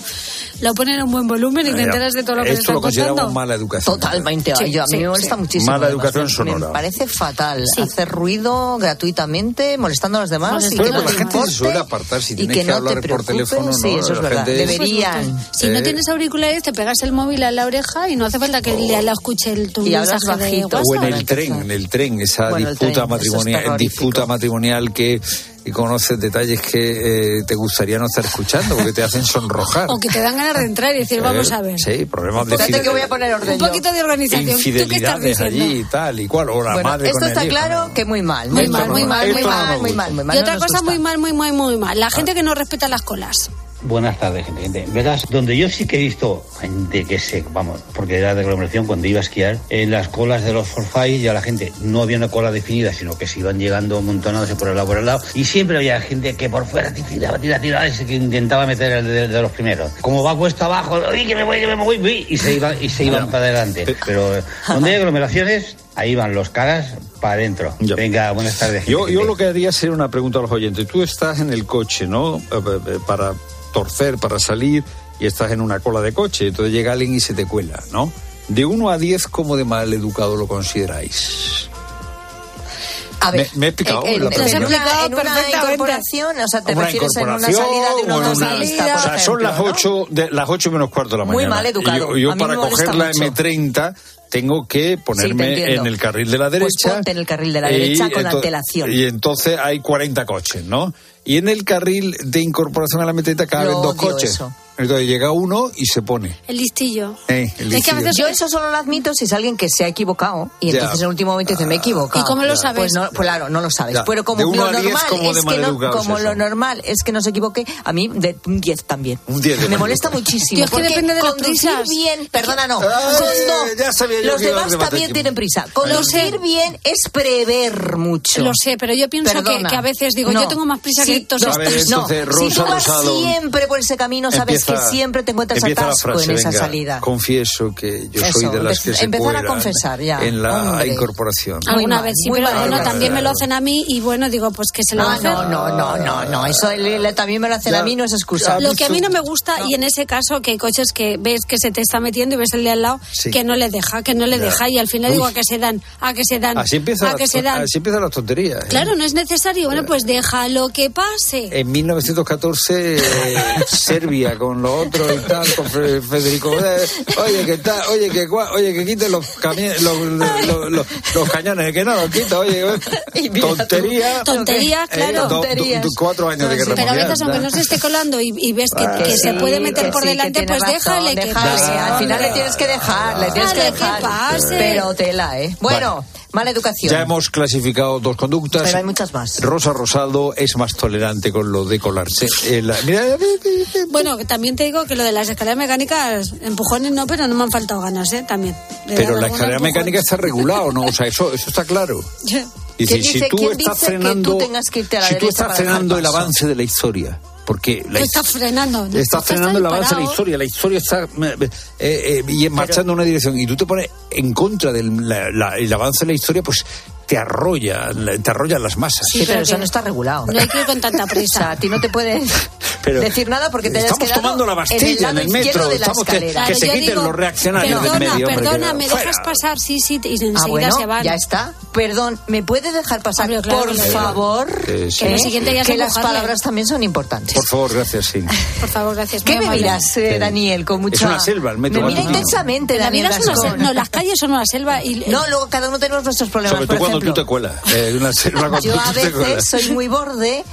lo ponen a un buen volumen y te enteras de todo lo que te están contando. Esto lo consideramos mala educación. Totalmente. Sí, yo, a mí sí, me molesta sí. muchísimo. Mala educación además. sonora. Me parece fatal sí. hacer ruido gratuitamente, molestando a los demás. Sí, y pero que no la te gente importe, se suele apartar si tienes que, que hablar no por teléfono. Sí, no, eso es verdad. Deberían. Es... Si eh... no tienes auriculares, te pegas el móvil a la oreja y no hace falta que oh. le la escuche el, tu y mensaje bajito. De WhatsApp. O en el tren, en el tren, esa bueno, disputa, tren, matrimonial, disputa matrimonial que... Y conoces detalles que eh, te gustaría no estar escuchando, porque te hacen sonrojar. O que te dan ganas de entrar y decir, vamos a ver. Sí, problemas de... Espérate que voy a poner orden. Un poquito de organización. Infidelidades allí y tal y cual. O la bueno, madre esto con está el claro hijo. Que muy mal. Muy, muy mal, muy mal, muy mal, no muy mal, muy mal. Y otra no cosa muy mal, muy, muy, muy mal. La gente que no respeta las colas. Buenas tardes, gente, gente. Verás, donde yo sí que he visto gente que se, vamos, porque era de aglomeración cuando iba a esquiar, en las colas de los forfaits ya la gente no había una cola definida, sino que se iban llegando montonándose por el lado, por el lado, y siempre había gente que por fuera tiraba, tiraba, tiraba, y se intentaba meter el de, de los primeros. Como va cuesta abajo, ¡uy, que me voy, que me voy! Y se iban, y se iban para adelante. Pero donde hay aglomeraciones, ahí van los caras para adentro. Ya. Venga, buenas tardes. Gente, yo, yo lo que haría sería una pregunta a los oyentes. Tú estás en el coche, ¿no? Para... torcer para salir y estás en una cola de coche, entonces llega alguien y se te cuela, ¿no? De uno a diez, ¿cómo de mal educado lo consideráis? A ver, me, me he explicado en, en, la en una incorporación, o sea, te una refieres en una salida de una, o en una lista, por o sea, ejemplo, son las ocho, ¿no? de, las ocho menos cuarto de la mañana. Muy mal educado. Y yo, yo para coger la mucho. M treinta tengo que ponerme sí, te en el carril de la derecha. Pues ponte en el carril de la derecha y, con ento- antelación. Y entonces hay cuarenta coches, ¿no? Y en el carril de incorporación a la M treinta caben dos coches. Eso. Entonces llega uno y se pone. El listillo. Eh, el listillo. Es que a veces yo eso solo lo admito si es alguien que se ha equivocado. Y entonces ya. en el último momento dice, me he equivocado. ¿Y cómo lo ya. sabes? Pues no, pues claro, no lo sabes. Ya. Pero como, lo normal, es que no, como lo normal es que no se equivoque, a mí de un diez también. Un diez. Me también. molesta muchísimo. Dios, porque que depende de las prisas. bien, perdona, no. Ay, Condo, ya sabía yo los demás también tienen prisa. Conducir bien es prever mucho. Lo sé, pero yo pienso que, que a veces digo, no. yo tengo más prisa sí, que estos. No, si tú vas siempre por ese camino, sabes que siempre te encuentras atasco en esa venga, salida. Confieso que yo Eso, soy de las que se empezar a confesar ya en la hombre. incorporación. Alguna vez sí, pero mal, bueno, también mal. me lo hacen a mí y bueno, digo, pues que se lo ah, hacen. No, no, no, no, no, eso le, le, también me lo hacen ya, a mí, no es excusa. Lo que a mí no me gusta no. y en ese caso que hay coches que ves que se te está metiendo y ves el de al lado sí. que no le deja, que no le ya. deja y al final Uf. digo a que se dan, a que se dan, así empieza a que se dan. Así empiezan las tonterías. ¿eh? Claro, no es necesario. Bueno, pues deja lo que pase. En mil novecientos catorce Serbia con Con lo otro y tal, con Federico. Oye, que tal, oye, que oye, que quiten los, cami- los, los, los, los cañones, que no los quita, oye. Tontería. Tonterías, claro. Eh, tonterías. Do, do, cuatro años no, de que removiar. Pero a veces, aunque no se esté colando y, y ves que, ah, que sí, se puede meter que por sí, delante, pues razón, déjale que pase. Al final le tienes que dejar, le tienes que dejar. Pero tela, ¿eh? Bueno. Vale. Mala educación. Ya hemos clasificado dos conductas. Pero hay muchas más. Rosa Rosado es más tolerante con lo de colarse. Eh, la... Bueno, también te digo que lo de las escaleras mecánicas, empujones no, pero no me han faltado ganas, ¿eh? También. Pero la escalera empujones? mecánica está regulada, ¿o no? O sea, eso, eso está claro. Y si, dice, si tú estás frenando, que tú que irte a la si tú estás frenando el avance de la historia... Porque la está frenando. Está, está frenando el avance de la historia. La historia está eh, eh, y marchando en una dirección. Y tú te pones en contra del la, la, el avance de la historia, pues te arrolla, te arrollan las masas. Sí, pero, sí, pero eso no está regulado. No hay que ir con tanta prisa. O sea, a ti no te puedes... pero decir nada porque te estamos tomando la Bastilla en el, en el metro, estamos que, que claro, se quiten digo, los reaccionarios perdona, del medio. Perdona, hombre, me fuera. Dejas pasar, sí, sí, y enseguida ah, bueno, se van. Ya está. Perdón, ¿me puede dejar pasar, claro, claro, por claro. favor? Eh, sí. Que, eh, siguiente ya que las palabras también son importantes. Por favor, gracias, sí. Por favor, gracias. ¿Qué me miras, eh, Daniel, con mucha? Es una selva, el metro. Me mira intensamente, Daniel. No, las calles son una selva y no, luego cada uno tenemos nuestros problemas. Sobre todo cuando tú te cuelas. Yo a veces soy muy borde,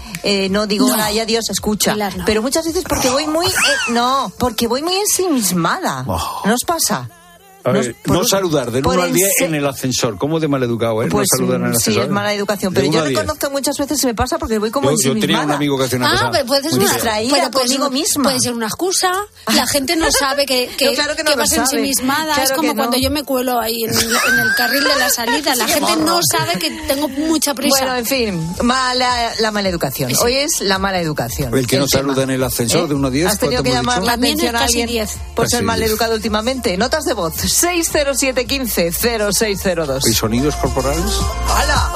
no digo nada y adiós, escucha. Claro, no. Pero muchas veces porque voy muy... Eh, no, porque voy muy ensimismada. Oh. ¿No os pasa? A ver, no, no saludar del uno al diez en el ascensor. ¿Cómo de maleducado, eh? Pues no saludar en el ascensor. Sí, es mala educación. Pero yo reconozco muchas veces se me pasa porque voy como yo, ensimismada. Yo tenía un amigo que hacía una cosa. Ah, pero puede ser una distraída conmigo misma. Puede ser una excusa. La gente no sabe que, que, no, claro que, no que vas sabe. ensimismada. Claro, es como no. cuando yo me cuelo ahí en, en el carril de la salida. La sí, gente no sabe que tengo mucha prisa. Bueno, en fin, mala, la mala educación. Sí. Hoy es la mala educación. El que el no tema. saluda en el ascensor eh, de uno a diez. ¿Has tenido que llamar la atención a alguien por ser maleducado últimamente? Notas de voz. seis cero siete uno cinco cero seis cero dos. ¿Y sonidos corporales? ¡Hala!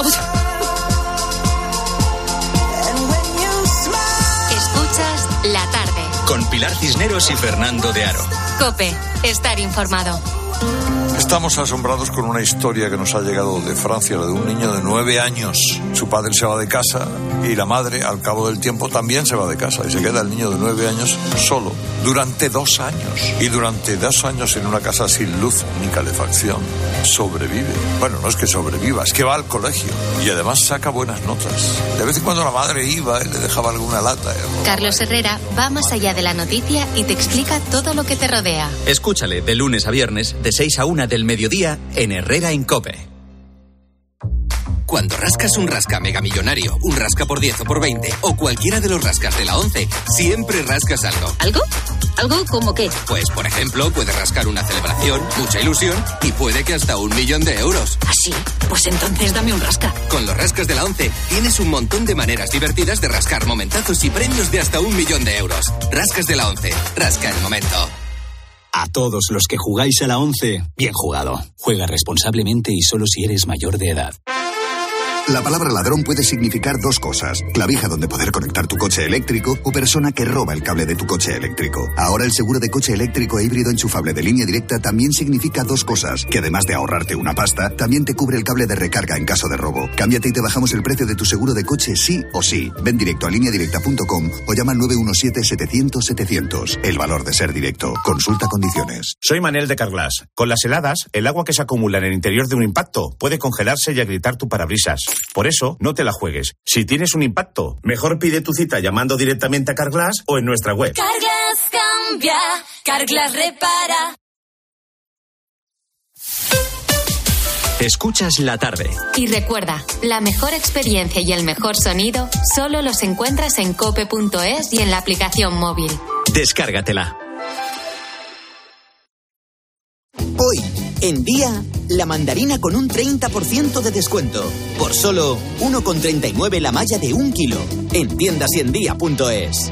Escuchas La Tarde. Con Pilar Cisneros y Fernando de Haro. COPE. Estar informado. Estamos asombrados con una historia que nos ha llegado de Francia, la de un niño de nueve años. Su padre se va de casa y la madre, al cabo del tiempo, también se va de casa. Y se queda el niño de nueve años solo durante dos años. Y durante dos años en una casa sin luz ni calefacción. Sobrevive. Bueno, no es que sobreviva, es que va al colegio. Y además saca buenas notas. De vez en cuando la madre iba y le dejaba alguna lata. Carlos Herrera va más allá de la noticia y te explica todo lo que te rodea. Escúchale de lunes a viernes, de seis a una del mediodía en Herrera en COPE. Cuando rascas un rasca megamillonario, un rasca por diez o por veinte, o cualquiera de los rascas de la once, siempre rascas algo. ¿Algo? ¿Algo como qué? Pues, por ejemplo, puedes rascar una celebración, mucha ilusión, y puede que hasta un millón de euros. ¿Ah, sí? Pues entonces dame un rasca. Con los rascas de la once, tienes un montón de maneras divertidas de rascar momentazos y premios de hasta un millón de euros. Rascas de la once. Rasca el momento. A todos los que jugáis a la once, bien jugado. Juega responsablemente y solo si eres mayor de edad. La palabra ladrón puede significar dos cosas: clavija donde poder conectar tu coche eléctrico o persona que roba el cable de tu coche eléctrico. Ahora el seguro de coche eléctrico e híbrido enchufable de Línea Directa también significa dos cosas, que además de ahorrarte una pasta, también te cubre el cable de recarga en caso de robo. Cámbiate y te bajamos el precio de tu seguro de coche sí o sí. Ven directo a línea directa punto com o llama al nueve uno siete, siete cero cero, siete cero cero. El valor de ser directo. Consulta condiciones. Soy Manel de Carglass. Con las heladas, el agua que se acumula en el interior de un impacto puede congelarse y agrietar tu parabrisas. Por eso, no te la juegues. Si tienes un impacto, mejor pide tu cita llamando directamente a Carglass o en nuestra web. Carglass cambia, Carglass repara. Escuchas La Tarde. Y recuerda, la mejor experiencia y el mejor sonido solo los encuentras en cope punto es y en la aplicación móvil. Descárgatela. Hoy, en Día, la mandarina con un treinta por ciento de descuento. Por solo uno con treinta y nueve la malla de un kilo. En tiendas y en día punto es.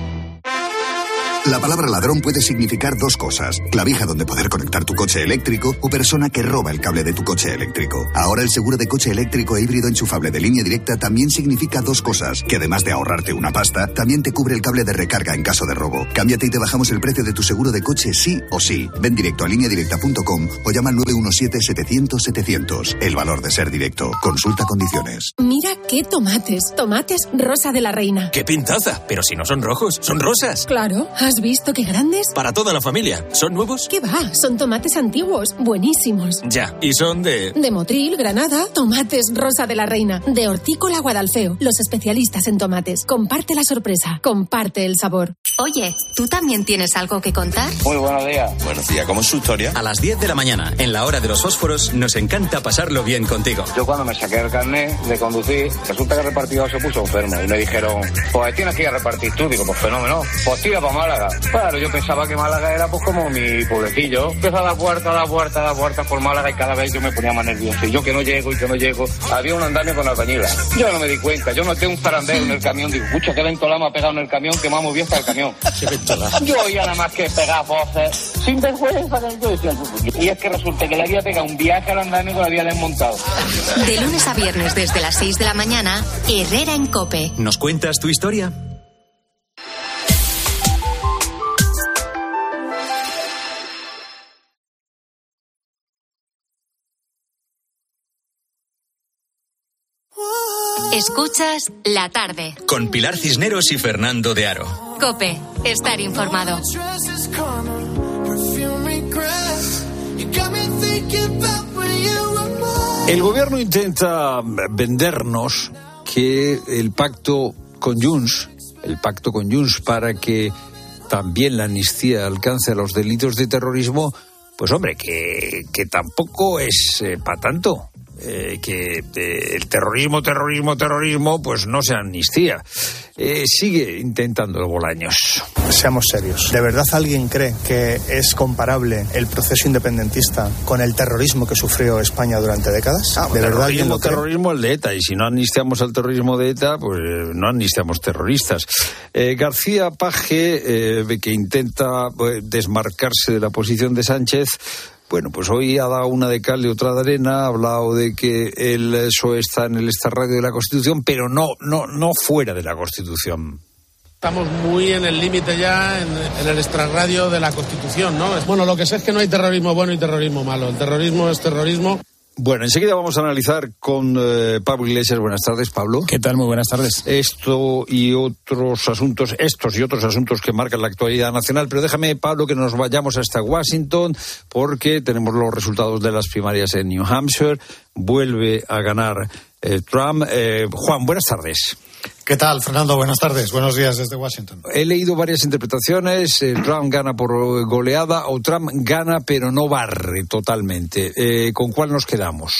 La palabra ladrón puede significar dos cosas: clavija donde poder conectar tu coche eléctrico o persona que roba el cable de tu coche eléctrico. Ahora el seguro de coche eléctrico e híbrido enchufable de Línea Directa también significa dos cosas, que además de ahorrarte una pasta, también te cubre el cable de recarga en caso de robo. Cámbiate y te bajamos el precio de tu seguro de coche sí o sí. Ven directo a línea directa punto com o llama al nueve uno siete, siete cero cero, siete cero cero. El valor de ser directo. Consulta condiciones. Mira qué tomates. Tomates rosa de la reina. ¡Qué pintaza! Pero si no son rojos, son rosas. Claro. ¿Has visto qué grandes? Para toda la familia. ¿Son nuevos? ¿Qué va? Son tomates antiguos, buenísimos. Ya, ¿y son de...? De Motril, Granada, tomates rosa de la reina, de Hortícola Guadalfeo, los especialistas en tomates. Comparte la sorpresa, comparte el sabor. Oye, ¿tú también tienes algo que contar? Muy buenos días. Buenos días, ¿cómo es su historia? A las diez de la mañana, en la hora de los fósforos, nos encanta pasarlo bien contigo. Yo cuando me saqué el carnet de conducir, resulta que el repartidor se puso enfermo y me dijeron, pues tienes que ir a repartir tú. Digo, pues fenómeno, pues tira para Málaga. Claro, yo pensaba que Málaga era pues como mi pueblecillo. Empezaba a dar vueltas, dar vueltas, dar vueltas por Málaga y cada vez yo me ponía más nervioso. Y yo que no llego, y que no llego. Había un andamio con albañila. Yo no me di cuenta. Yo noté un zarandeo en el camión. Digo, pucha, qué ventolama ha pegado en el camión, que me ha movido hasta el camión. Yo oía nada más que pegar voces. Sin vergüenza, yo decía. Y es que resulta que le había pegado un viaje al andamio que lo había desmontado. De lunes a viernes desde las seis de la mañana, Herrera en COPE. ¿Nos cuentas tu historia? Escuchas La Tarde. Con Pilar Cisneros y Fernando de Haro. COPE. Estar informado. El gobierno intenta vendernos que el pacto con Junts, el pacto con Junts para que también la amnistía alcance los delitos de terrorismo, pues hombre, que, que tampoco es eh, para tanto. Eh, que eh, el terrorismo, terrorismo, terrorismo, pues no se amnistía. Eh, sigue intentando Bolaños. Seamos serios. ¿De verdad alguien cree que es comparable el proceso independentista con el terrorismo que sufrió España durante décadas? Ah, ¿De verdad alguien lo cree? Terrorismo el de ETA, y si no amnistiamos al terrorismo de ETA, pues no amnistiamos terroristas. Eh, García Paje, eh, que intenta eh, desmarcarse de la posición de Sánchez, bueno, pues hoy ha dado una de cal y otra de arena, ha hablado de que el P S O E está en el estarradio de la Constitución, pero no, no, no fuera de la Constitución. Estamos muy en el límite ya, en, en el extrarradio de la Constitución, ¿no? Bueno, lo que sé es que no hay terrorismo bueno y terrorismo malo. El terrorismo es terrorismo. Bueno, enseguida vamos a analizar con eh, Pablo Iglesias. Buenas tardes, Pablo. ¿Qué tal? Muy buenas tardes. Esto y otros asuntos, estos y otros asuntos que marcan la actualidad nacional. Pero déjame, Pablo, que nos vayamos hasta Washington porque tenemos los resultados de las primarias en New Hampshire. Vuelve a ganar eh, Trump. Eh, Juan, buenas tardes. ¿Qué tal, Fernando? Buenas tardes. Buenos días desde Washington. He leído varias interpretaciones. Eh, Trump gana por goleada o Trump gana pero no barre totalmente. Eh, ¿Con cuál nos quedamos?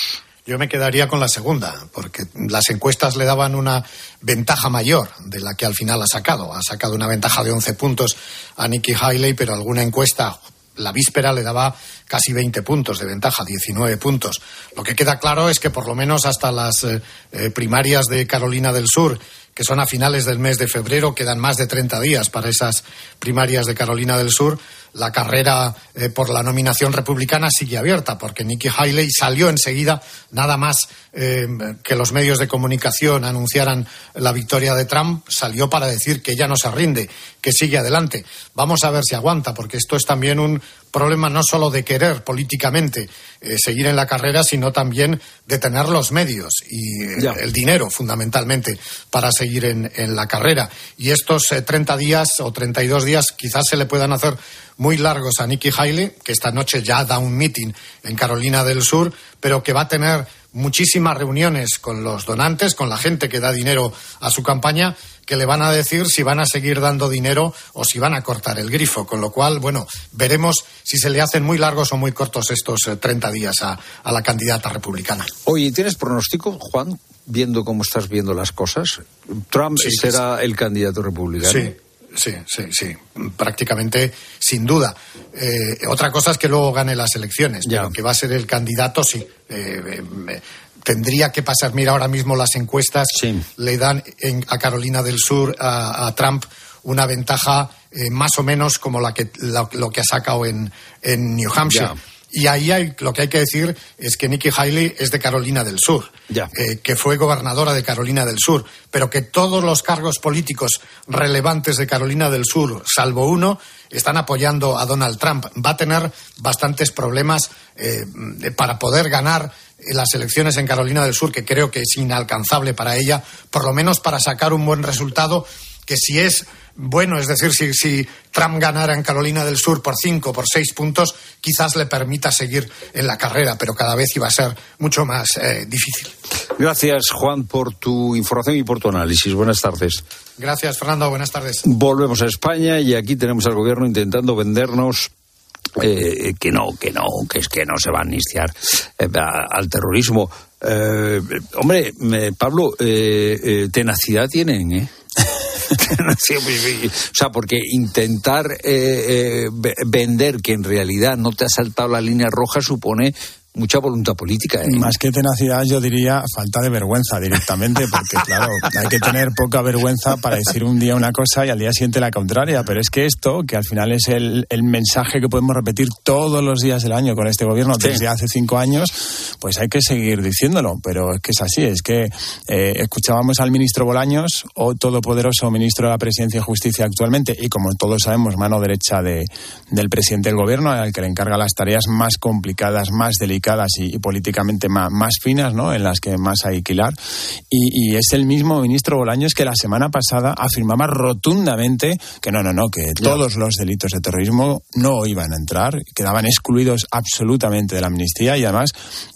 Yo me quedaría con la segunda, porque las encuestas le daban una ventaja mayor de la que al final ha sacado. Ha sacado una ventaja de once puntos a Nikki Haley, pero alguna encuesta la víspera le daba casi veinte puntos de ventaja, diecinueve puntos. Lo que queda claro es que por lo menos hasta las eh, primarias de Carolina del Sur, que son a finales del mes de febrero, quedan más de treinta días para esas primarias de Carolina del Sur, la carrera eh, por la nominación republicana sigue abierta, porque Nikki Haley salió enseguida, nada más eh, que los medios de comunicación anunciaran la victoria de Trump, salió para decir que ya no se rinde, que sigue adelante. Vamos a ver si aguanta, porque esto es también un problema no solo de querer políticamente eh, seguir en la carrera, sino también de tener los medios y eh, el dinero, fundamentalmente, para seguir en, en la carrera. Y estos eh, treinta días o treinta y dos días quizás se le puedan hacer muy largos a Nikki Haley, que esta noche ya da un meeting en Carolina del Sur, pero que va a tener muchísimas reuniones con los donantes, con la gente que da dinero a su campaña, que le van a decir si van a seguir dando dinero o si van a cortar el grifo. Con lo cual, bueno, veremos si se le hacen muy largos o muy cortos estos treinta días a, a la candidata republicana. Oye, ¿tienes pronóstico, Juan, viendo cómo estás viendo las cosas? ¿Trump sí, será sí. el candidato republicano? Sí. Sí, sí, sí. Prácticamente, sin duda. Eh, otra cosa es que luego gane las elecciones, ya. Pero que va a ser el candidato, sí. Eh, eh, eh, tendría que pasar. Mira, ahora mismo las encuestas sí. le dan en, a Carolina del Sur, a, a Trump, una ventaja eh, más o menos como la que la, lo que ha sacado en, en New Hampshire. Ya. Y ahí hay, lo que hay que decir es que Nikki Haley es de Carolina del Sur, eh, que fue gobernadora de Carolina del Sur, pero que todos los cargos políticos relevantes de Carolina del Sur, salvo uno, están apoyando a Donald Trump. Va a tener bastantes problemas eh, para poder ganar las elecciones en Carolina del Sur, que creo que es inalcanzable para ella, por lo menos para sacar un buen resultado, que si es bueno, es decir, si, si Trump ganara en Carolina del Sur por cinco, por seis puntos, quizás le permita seguir en la carrera, pero cada vez iba a ser mucho más eh, difícil. Gracias, Juan, por tu información y por tu análisis. Buenas tardes. Gracias, Fernando. Buenas tardes. Volvemos a España y aquí tenemos al gobierno intentando vendernos eh, que no, que no, que es que no se va a amnistiar eh, a, al terrorismo. Eh, hombre, eh, Pablo, eh, eh, tenacidad tienen, ¿eh? O sea, porque intentar eh, eh, vender que en realidad no te ha saltado la línea roja supone mucha voluntad política, ¿eh? Más que tenacidad, yo diría falta de vergüenza directamente, porque claro, hay que tener poca vergüenza para decir un día una cosa y al día siguiente la contraria, pero es que esto, que al final es el, el mensaje que podemos repetir todos los días del año con este gobierno sí. desde hace cinco años, pues hay que seguir diciéndolo, pero es que es así, es que eh, escuchábamos al ministro Bolaños, o todopoderoso ministro de la Presidencia y Justicia actualmente, y como todos sabemos, mano derecha de, del presidente del gobierno, al que le encarga las tareas más complicadas, más delicadas, delicadas y, y políticamente más, más finas, ¿no?, en las que más hay que hilar. Y, y es el mismo ministro Bolaños que la semana pasada afirmaba rotundamente que no, no, no, que todos los delitos de terrorismo no iban a entrar, quedaban excluidos absolutamente de la amnistía. Y además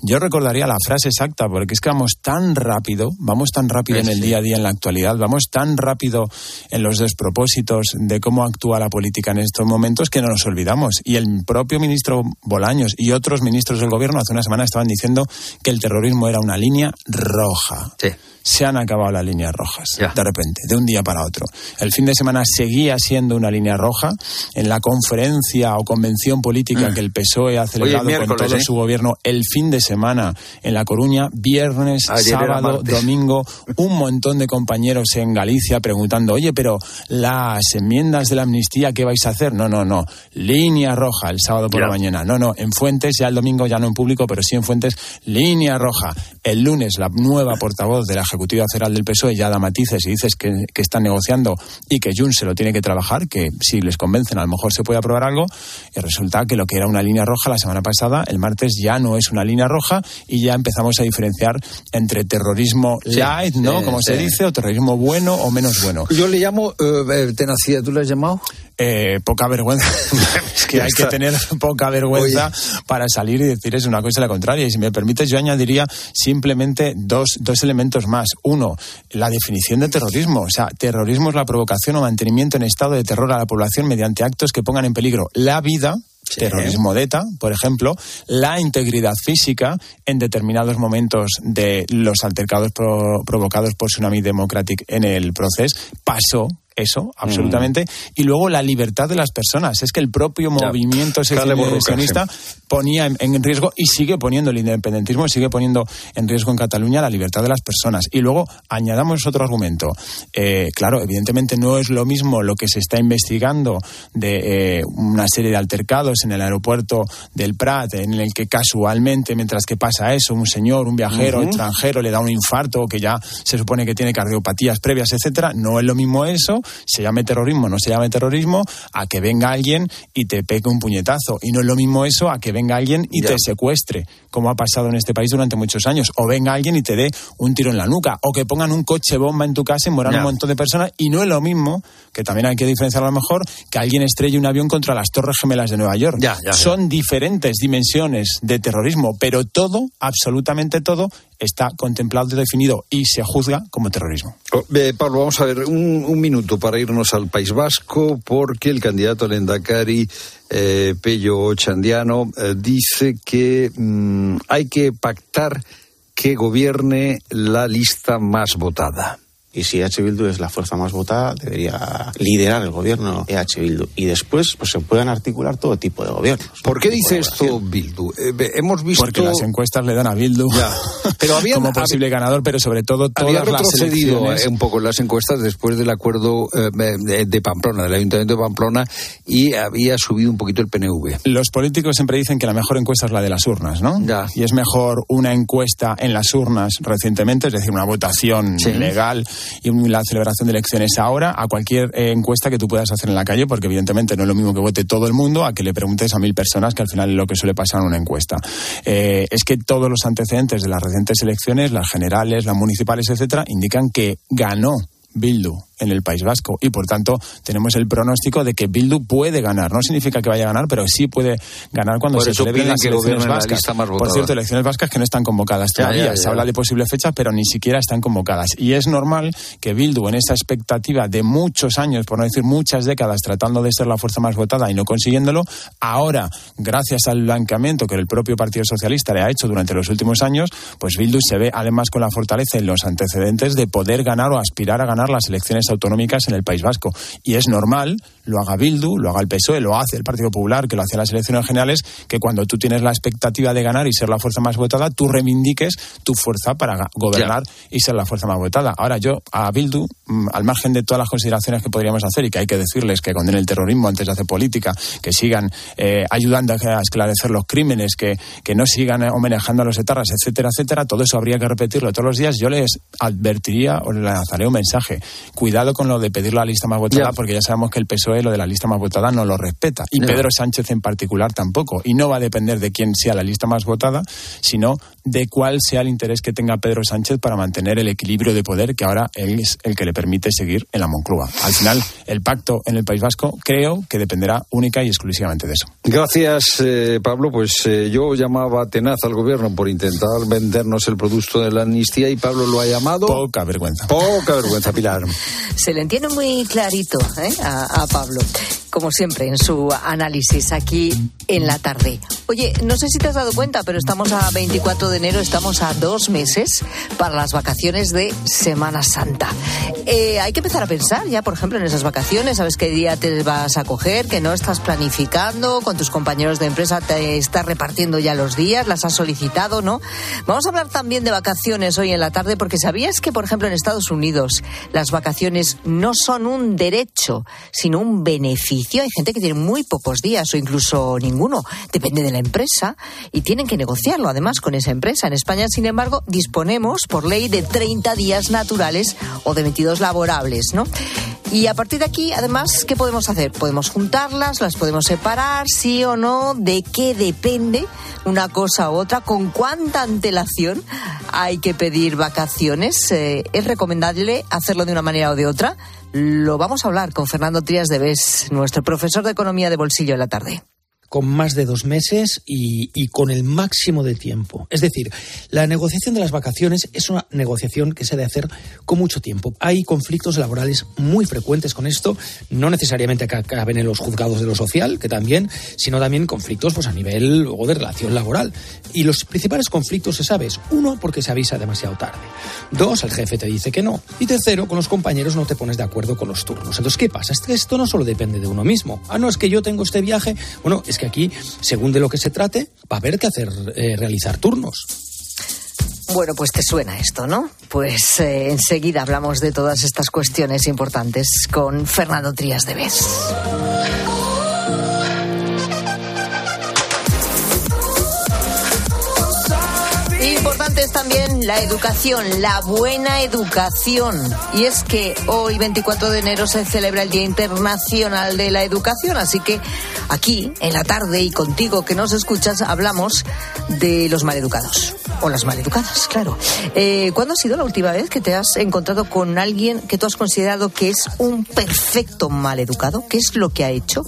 yo recordaría la frase exacta, porque es que vamos tan rápido, vamos tan rápido sí, en el día a día, en la actualidad, vamos tan rápido en los despropósitos de cómo actúa la política en estos momentos que no nos olvidamos. Y el propio ministro Bolaños y otros ministros del gobierno hace una semana estaban diciendo que el terrorismo era una línea roja. Sí. Se han acabado las líneas rojas, ya. De repente, de un día para otro. El fin de semana seguía siendo una línea roja. En la conferencia o convención política mm. que el P S O E ha celebrado Oye, con todo ¿eh? su gobierno el fin de semana en La Coruña, viernes, Ayer sábado, domingo, un montón de compañeros en Galicia preguntando, oye, pero las enmiendas de la amnistía, ¿qué vais a hacer? No, no, no. Línea roja el sábado por ya. la mañana. No, no, en Fuentes, ya el domingo, ya no en público, pero sí en Fuentes, línea roja. El lunes, la nueva portavoz de la Ejecutiva Federal del P S O E ya da matices y dices que, que están negociando y que Junts se lo tiene que trabajar, que si les convencen a lo mejor se puede aprobar algo, y resulta que lo que era una línea roja la semana pasada, el martes ya no es una línea roja y ya empezamos a diferenciar entre terrorismo sí, light, ¿no? Sí, como sí. se dice, o terrorismo bueno o menos bueno. Yo le llamo eh, tenacidad, ¿tú le has llamado? Eh, poca vergüenza. Es que hay que tener poca vergüenza Oye. para salir y decir es una cosa la contraria. Y si me permites, yo añadiría simplemente dos, dos elementos más. Uno, la definición de terrorismo. O sea, terrorismo es la provocación o mantenimiento en estado de terror a la población mediante actos que pongan en peligro la vida... Sí. Terrorismo de ETA, por ejemplo, la integridad física en determinados momentos de los altercados pro- provocados por Tsunami Democratic en el proceso, pasó eso, absolutamente, mm. y luego la libertad de las personas. Es que el propio ya. movimiento secesionista sí. ponía en, en riesgo, y sigue poniendo el independentismo, sigue poniendo en riesgo en Cataluña la libertad de las personas. Y luego añadamos otro argumento. Eh, claro, evidentemente no es lo mismo lo que se está investigando de eh, una serie de altercados en el aeropuerto del Prat, en el que casualmente, mientras que pasa eso, un señor, un viajero uh-huh. extranjero le da un infarto, que ya se supone que tiene cardiopatías previas, etcétera. No es lo mismo eso, se llame terrorismo, no se llame terrorismo, a que venga alguien y te pegue un puñetazo. Y no es lo mismo eso a que venga alguien y ya. te secuestre, como ha pasado en este país durante muchos años, o venga alguien y te dé un tiro en la nuca, o que pongan un coche bomba en tu casa y mueran ya. un montón de personas. Y no es lo mismo, que también hay que diferenciar a lo mejor, que alguien estrelle un avión contra las Torres Gemelas de Nueva York. Ya, ya, Son ya. diferentes dimensiones de terrorismo, pero todo, absolutamente todo, está contemplado y definido y se juzga como terrorismo. Oh, eh, Pablo, vamos a ver un, un minuto para irnos al País Vasco, porque el candidato al Lehendakari, eh, Pello Chandiano, eh, dice que mmm, hay que pactar que gobierne la lista más votada. Y si E H Bildu es la fuerza más votada, debería liderar el gobierno E H Bildu. Y después pues se pueden articular todo tipo de gobiernos. ¿Por qué dice esto Bildu? Eh, hemos visto... Porque las encuestas le dan a Bildu ya. pero habían, como posible hab... ganador, pero sobre todo todas había retrocedido las elecciones... un poco en las encuestas después del acuerdo eh, de, de Pamplona, del Ayuntamiento de Pamplona, y había subido un poquito el P N V. Los políticos siempre dicen que la mejor encuesta es la de las urnas, ¿no? Ya. Y es mejor una encuesta en las urnas recientemente, es decir, una votación sí. legal... y la celebración de elecciones ahora a cualquier eh, encuesta que tú puedas hacer en la calle, porque evidentemente no es lo mismo que vote todo el mundo a que le preguntes a mil personas, que al final es lo que suele pasar en una encuesta. Eh, es que todos los antecedentes de las recientes elecciones, las generales, las municipales, etcétera, indican que ganó Bildu en el País Vasco, y por tanto tenemos el pronóstico de que Bildu puede ganar. No significa que vaya a ganar, pero sí puede ganar cuando por se celebren las elecciones vascas. La por cierto, elecciones vascas que no están convocadas ya, todavía. Ya, ya, se ya. habla de posibles fechas, pero ni siquiera están convocadas. Y es normal que Bildu, en esa expectativa de muchos años, por no decir muchas décadas, tratando de ser la fuerza más votada y no consiguiéndolo, ahora, gracias al blanqueamiento que el propio Partido Socialista le ha hecho durante los últimos años, pues Bildu se ve además con la fortaleza en los antecedentes de poder ganar o aspirar a ganar las elecciones autonómicas en el País Vasco. Y es normal, lo haga Bildu, lo haga el P S O E, lo hace el Partido Popular, que lo hacía en las elecciones generales, que cuando tú tienes la expectativa de ganar y ser la fuerza más votada, tú reivindiques tu fuerza para gobernar yeah. y ser la fuerza más votada. Ahora yo, a Bildu, al margen de todas las consideraciones que podríamos hacer y que hay que decirles que condenen el terrorismo antes de hacer política, que sigan eh, ayudando a esclarecer los crímenes, que, que no sigan homenajeando a los etarras, etcétera, etcétera, todo eso habría que repetirlo todos los días. Yo les advertiría o les lanzaré un mensaje: cuidado cuidado con lo de pedir la lista más votada, yeah. porque ya sabemos que el P S O E lo de la lista más votada no lo respeta, y yeah. Pedro Sánchez en particular tampoco, y no va a depender de quién sea la lista más votada, sino de cuál sea el interés que tenga Pedro Sánchez para mantener el equilibrio de poder que ahora él es el que le permite seguir en la Moncloa. Al final, el pacto en el País Vasco creo que dependerá única y exclusivamente de eso. Gracias, eh, Pablo. Pues eh, yo llamaba tenaz al gobierno por intentar vendernos el producto de la amnistía y Pablo lo ha llamado... Poca vergüenza. Poca vergüenza, Pilar. Se le entiende muy clarito ¿eh? a, a Pablo, como siempre, en su análisis aquí en la tarde. Oye, no sé si te has dado cuenta, pero estamos a veinticuatro de enero, estamos a dos meses para las vacaciones de Semana Santa. Eh, hay que empezar a pensar ya, por ejemplo, en esas vacaciones, sabes qué día te vas a coger, que no estás planificando, con tus compañeros de empresa te estás repartiendo ya los días, las has solicitado, ¿no? Vamos a hablar también de vacaciones hoy en la tarde, porque ¿sabías que, por ejemplo, en Estados Unidos las vacaciones no son un derecho, sino un beneficio? Hay gente que tiene muy pocos días o incluso ninguno, depende de la empresa, y tienen que negociarlo además con esa empresa. En España, sin embargo, disponemos por ley de treinta días naturales o de veintidós laborables, ¿no? Y a partir de aquí, además, ¿qué podemos hacer? ¿Podemos juntarlas? ¿Las podemos separar? ¿Sí o no? ¿De qué depende una cosa u otra? ¿Con cuánta antelación hay que pedir vacaciones? Eh, ¿Es recomendable hacerlo de una manera o de otra? Lo vamos a hablar con Fernando Trías de Bes, nuestro profesor de Economía de Bolsillo en la tarde. Con más de dos meses y, y con el máximo de tiempo. Es decir, la negociación de las vacaciones es una negociación que se ha de hacer con mucho tiempo. Hay conflictos laborales muy frecuentes con esto, no necesariamente que acaben en los juzgados de lo social, que también, sino también conflictos pues, a nivel luego de relación laboral. Y los principales conflictos se sabe, es uno, porque se avisa demasiado tarde. Dos, el jefe te dice que no. Y tercero, con los compañeros no te pones de acuerdo con los turnos. Entonces, ¿qué pasa? Es que esto no solo depende de uno mismo. Ah, no, es que yo tengo este viaje. Bueno, es que aquí, según de lo que se trate, va a haber que hacer eh, realizar turnos. Bueno, pues te suena esto, ¿no? Pues eh, enseguida hablamos de todas estas cuestiones importantes con Fernando Trías de Bes. Importante es también la educación, la buena educación. Y es que hoy, veinticuatro de enero, se celebra el Día Internacional de la Educación. Así que aquí, en la tarde, y contigo que nos escuchas, hablamos de los maleducados. O las maleducadas, claro. Eh, ¿Cuándo ha sido la última vez que te has encontrado con alguien que tú has considerado que es un perfecto maleducado? ¿Qué es lo que ha hecho?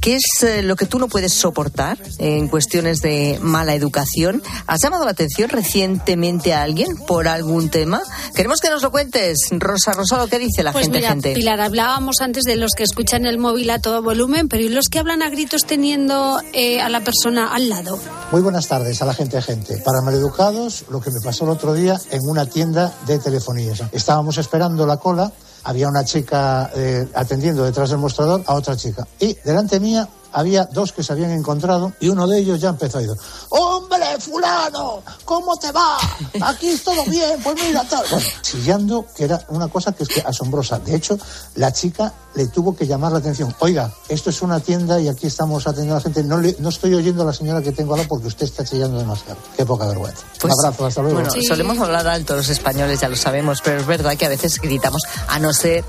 ¿Qué es lo que tú no puedes soportar en cuestiones de mala educación? ¿Has llamado la atención recientemente a alguien por algún tema? Queremos que nos lo cuentes. Rosa, Rosa, ¿lo que dice la pues gente, mira, gente? Pilar, hablábamos antes de los que escuchan el móvil a todo volumen, pero ¿y los que hablan a gritos teniendo eh, a la persona al lado? Muy buenas tardes a la gente, gente. Para maleducados, lo que me pasó el otro día en una tienda de telefonías. Estábamos esperando la cola. Había una chica eh, atendiendo detrás del mostrador a otra chica. Y delante mía había dos que se habían encontrado y uno de ellos ya empezó a ir. ¡Hombre, fulano! ¿Cómo te va? Aquí todo bien, pues mira tal. Bueno, chillando, que era una cosa que es que asombrosa. De hecho, la chica le tuvo que llamar la atención. Oiga, esto es una tienda y aquí estamos atendiendo a la gente. No, le, no estoy oyendo a la señora que tengo al lado porque usted está chillando demasiado. Qué poca vergüenza. Pues, un abrazo, hasta luego. Bueno, sí. Solemos hablar alto los españoles, ya lo sabemos, pero es verdad que a veces gritamos, a no ser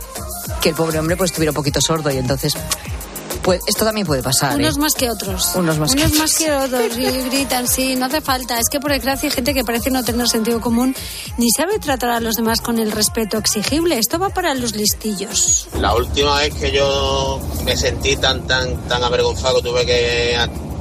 que el pobre hombre pues estuviera un poquito sordo y entonces... Pues esto también puede pasar. Unos ¿eh? más que otros. Unos más, Unos que, más que otros. Y gritan, sí, no hace falta. Es que por desgracia hay gente que parece no tener sentido común ni sabe tratar a los demás con el respeto exigible. Esto va para los listillos. La última vez que yo me sentí tan tan tan avergonzado que tuve que,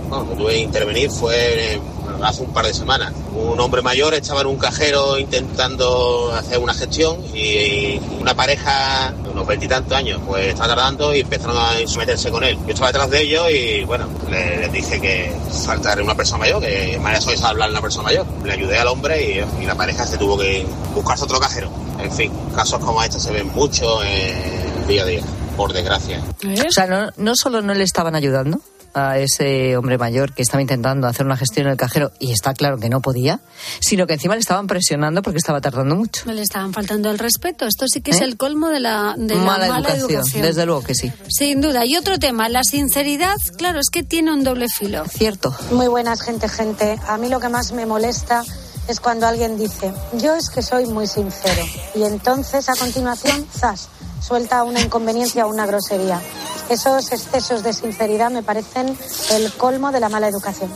bueno, que tuve que intervenir fue hace un par de semanas. Un hombre mayor estaba en un cajero intentando hacer una gestión y una pareja de unos veintitantos años pues estaba tardando y empezaron a someterse con él. Yo estaba detrás de ellos y bueno, les le dije que faltar una persona mayor, que manera soy es hablar a una persona mayor. Le ayudé al hombre y, y la pareja se tuvo que buscarse otro cajero. En fin, casos como estos se ven mucho en día a día, por desgracia. O sea, no, no solo no le estaban ayudando a ese hombre mayor que estaba intentando hacer una gestión en el cajero y está claro que no podía, sino que encima le estaban presionando porque estaba tardando mucho. Le estaban faltando el respeto. Esto sí que ¿Eh? es el colmo de la, de mala, la mala educación. educación. Desde luego que sí. Sin duda. Y otro tema, la sinceridad, claro, es que tiene un doble filo. Cierto. Muy buenas, gente, gente. A mí lo que más me molesta es cuando alguien dice, yo es que soy muy sincero. Y entonces, a continuación, zas, suelta una inconveniencia o una grosería. Esos excesos de sinceridad me parecen el colmo de la mala educación.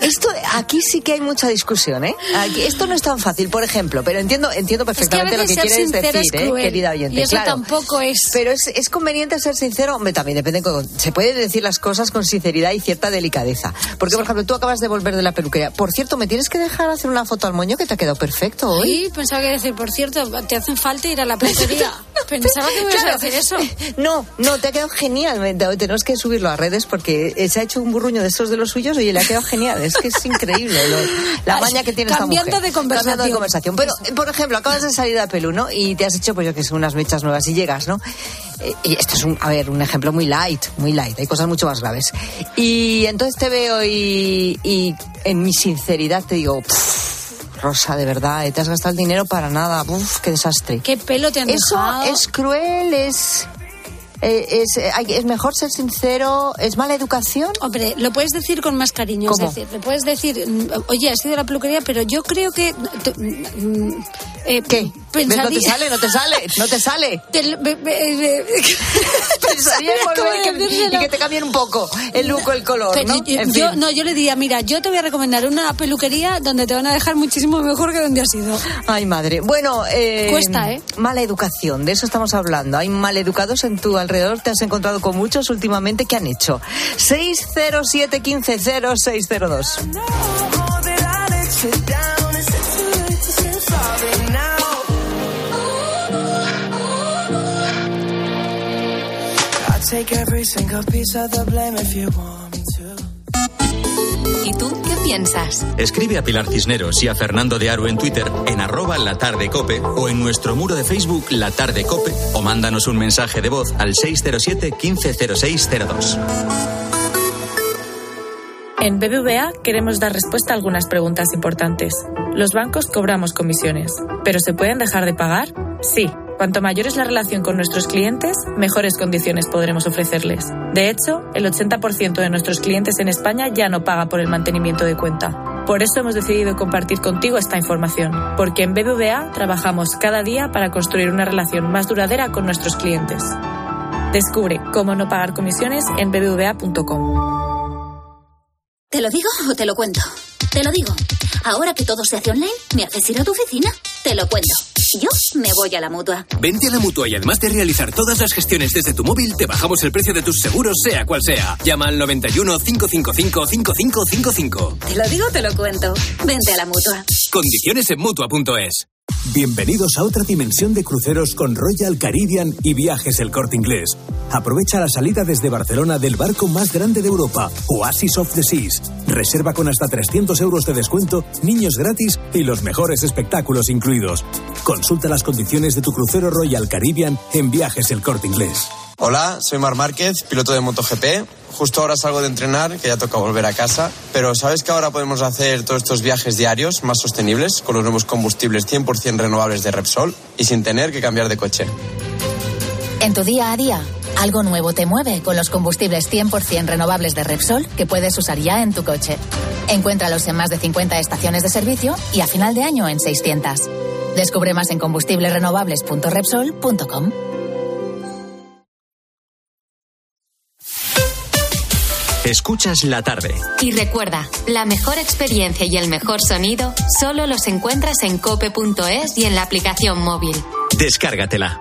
Esto, aquí sí que hay mucha discusión, ¿eh? Aquí, esto no es tan fácil, por ejemplo, pero entiendo entiendo perfectamente es que lo que quieres decir, ¿eh, querida oyente? Y eso claro, tampoco es... Pero es, es conveniente ser sincero, hombre, también depende, con, se pueden decir las cosas con sinceridad y cierta delicadeza. Porque, sí. por ejemplo, tú acabas de volver de la peluquería. Por cierto, ¿me tienes que dejar hacer una foto al moño que te ha quedado perfecto hoy? Sí, pensaba que decir, por cierto, te hacen falta ir a la peluquería. Pensaba que me ibas claro. a decir eso. No, no, te ha quedado genial. Tenemos que subirlo a redes porque se ha hecho un burruño de estos de los suyos, oye, le ha quedado genial, es que es increíble lo, la maña que tiene esta mujer. Cambiando de conversación. Cambiando de conversación. Pero, por ejemplo, acabas de salir a pelu, ¿no? Y te has hecho, pues yo que sé, unas mechas nuevas y llegas, ¿no? Y esto es, un, a ver, un ejemplo muy light, muy light, hay cosas mucho más graves. Y entonces te veo y, y en mi sinceridad te digo... Pff, Rosa, de verdad, te has gastado el dinero para nada. Uf, qué desastre. ¿Qué pelo te han dejado? Eso es cruel, es... Es, es mejor ser sincero, es mala educación. Hombre, lo puedes decir con más cariño. ¿Cómo? Es decir, le puedes decir, oye, has ido a la peluquería, pero yo creo que te, eh, ¿qué? Pensaría... ¿Ves? No te sale, no te sale, no te sale. Te, me, me, me... pensaría en volver que, y que te cambien un poco el look o el color, pero, ¿no? Yo, en fin. yo, no, yo le diría, mira, yo te voy a recomendar una peluquería donde te van a dejar muchísimo mejor que donde has ido. Ay, madre. Bueno, eh, cuesta, ¿eh? Mala educación, de eso estamos hablando. Hay maleducados en tu alrededor. Te has encontrado con muchos últimamente que han hecho. seis cero siete uno cinco cero seis cero dos. ¿Y tú qué piensas? Escribe a Pilar Cisneros y a Fernando de Haro en Twitter en arroba La Tarde Cope o en nuestro muro de Facebook La Tarde Cope o mándanos un mensaje de voz al seis cero siete uno cinco cero seis cero dos. En B B V A queremos dar respuesta a algunas preguntas importantes. Los bancos cobramos comisiones, ¿pero se pueden dejar de pagar? Sí. Cuanto mayor es la relación con nuestros clientes, mejores condiciones podremos ofrecerles. De hecho, el ochenta por ciento de nuestros clientes en España ya no paga por el mantenimiento de cuenta. Por eso hemos decidido compartir contigo esta información, porque en B B V A trabajamos cada día para construir una relación más duradera con nuestros clientes. Descubre cómo no pagar comisiones en b b v a punto com. ¿Te lo digo o te lo cuento? Te lo digo. Ahora que todo se hace online, ¿me haces ir a tu oficina? Te lo cuento. Yo me voy a la Mutua. Vente a la Mutua y además de realizar todas las gestiones desde tu móvil, te bajamos el precio de tus seguros, sea cual sea. Llama al nueve uno cinco cinco cinco cinco cinco cinco cinco. Te lo digo, te lo cuento. Vente a la Mutua. Condiciones en mutua punto es. Bienvenidos a otra dimensión de cruceros con Royal Caribbean y Viajes El Corte Inglés. Aprovecha la salida desde Barcelona del barco más grande de Europa, Oasis of the Seas. Reserva con hasta trescientos euros de descuento, niños gratis y los mejores espectáculos incluidos. Consulta las condiciones de tu crucero Royal Caribbean en Viajes El Corte Inglés. Hola, soy Mar Márquez, piloto de MotoGP. Justo ahora salgo de entrenar, que ya toca volver a casa. Pero ¿sabes que ahora podemos hacer todos estos viajes diarios más sostenibles con los nuevos combustibles cien por ciento renovables de Repsol y sin tener que cambiar de coche? En tu día a día, algo nuevo te mueve con los combustibles cien por ciento renovables de Repsol que puedes usar ya en tu coche. Encuéntralos en más de cincuenta estaciones de servicio y a final de año en seiscientas. Descubre más en combustibles renovables punto repsol punto com. Escuchas La Tarde. Y recuerda, la mejor experiencia y el mejor sonido solo los encuentras en cope punto es y en la aplicación móvil. Descárgatela.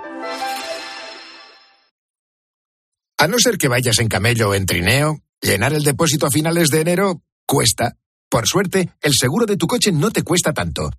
A no ser que vayas en camello o en trineo, llenar el depósito a finales de enero cuesta. Por suerte, el seguro de tu coche no te cuesta tanto.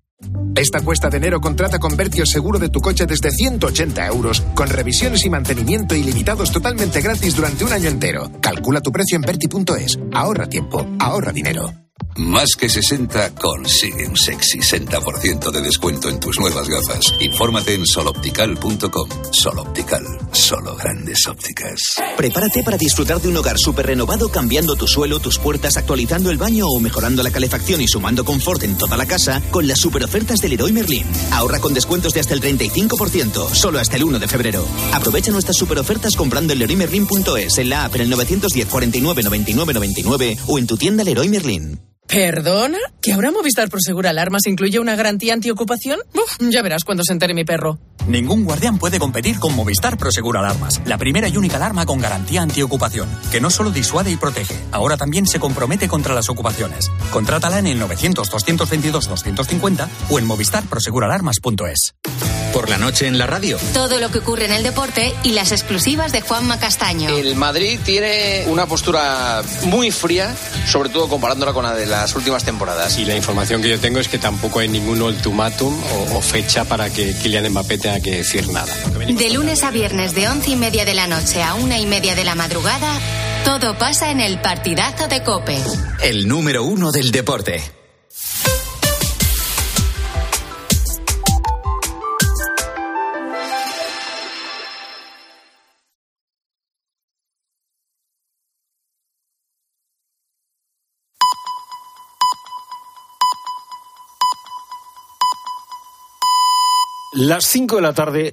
Esta cuesta de enero contrata con Berti el seguro de tu coche desde ciento ochenta euros, con revisiones y mantenimiento ilimitados totalmente gratis durante un año entero. Calcula tu precio en berti punto es. Ahorra tiempo, ahorra dinero. Más que sesenta consigue un sexy sesenta por ciento de descuento en tus nuevas gafas. Infórmate en sol optical punto com. Sol Optical, solo grandes ópticas. Prepárate para disfrutar de un hogar súper renovado cambiando tu suelo, tus puertas, actualizando el baño o mejorando la calefacción y sumando confort en toda la casa con las super ofertas de Leroy Merlin. Ahorra con descuentos de hasta el treinta y cinco por ciento, solo hasta el uno de febrero. Aprovecha nuestras super ofertas comprando en leroy merlin punto es, en la app en el nueve uno cero cuatro nueve nueve nueve nueve nueve o en tu tienda Leroy Merlin. ¿Perdona? ¿Que ahora Movistar Prosegur Alarmas incluye una garantía antiocupación? Uf, ya verás cuando se entere mi perro. Ningún guardián puede competir con Movistar Prosegur Alarmas, la primera y única alarma con garantía antiocupación, que no solo disuade y protege, ahora también se compromete contra las ocupaciones. Contrátala en el novecientos doscientos veintidós doscientos cincuenta o en movistar prosegur alarmas punto es. Por la noche en la radio, todo lo que ocurre en el deporte y las exclusivas de Juanma Castaño. El Madrid tiene una postura muy fría, sobre todo comparándola con la de las últimas temporadas. Y la información que yo tengo es que tampoco hay ningún ultimátum o, o fecha para que Kylian Mbappé tenga que decir nada. De lunes a viernes de once y media de la noche a una y media de la madrugada, todo pasa en el partidazo de COPE. El número uno del deporte. Las cinco de la tarde,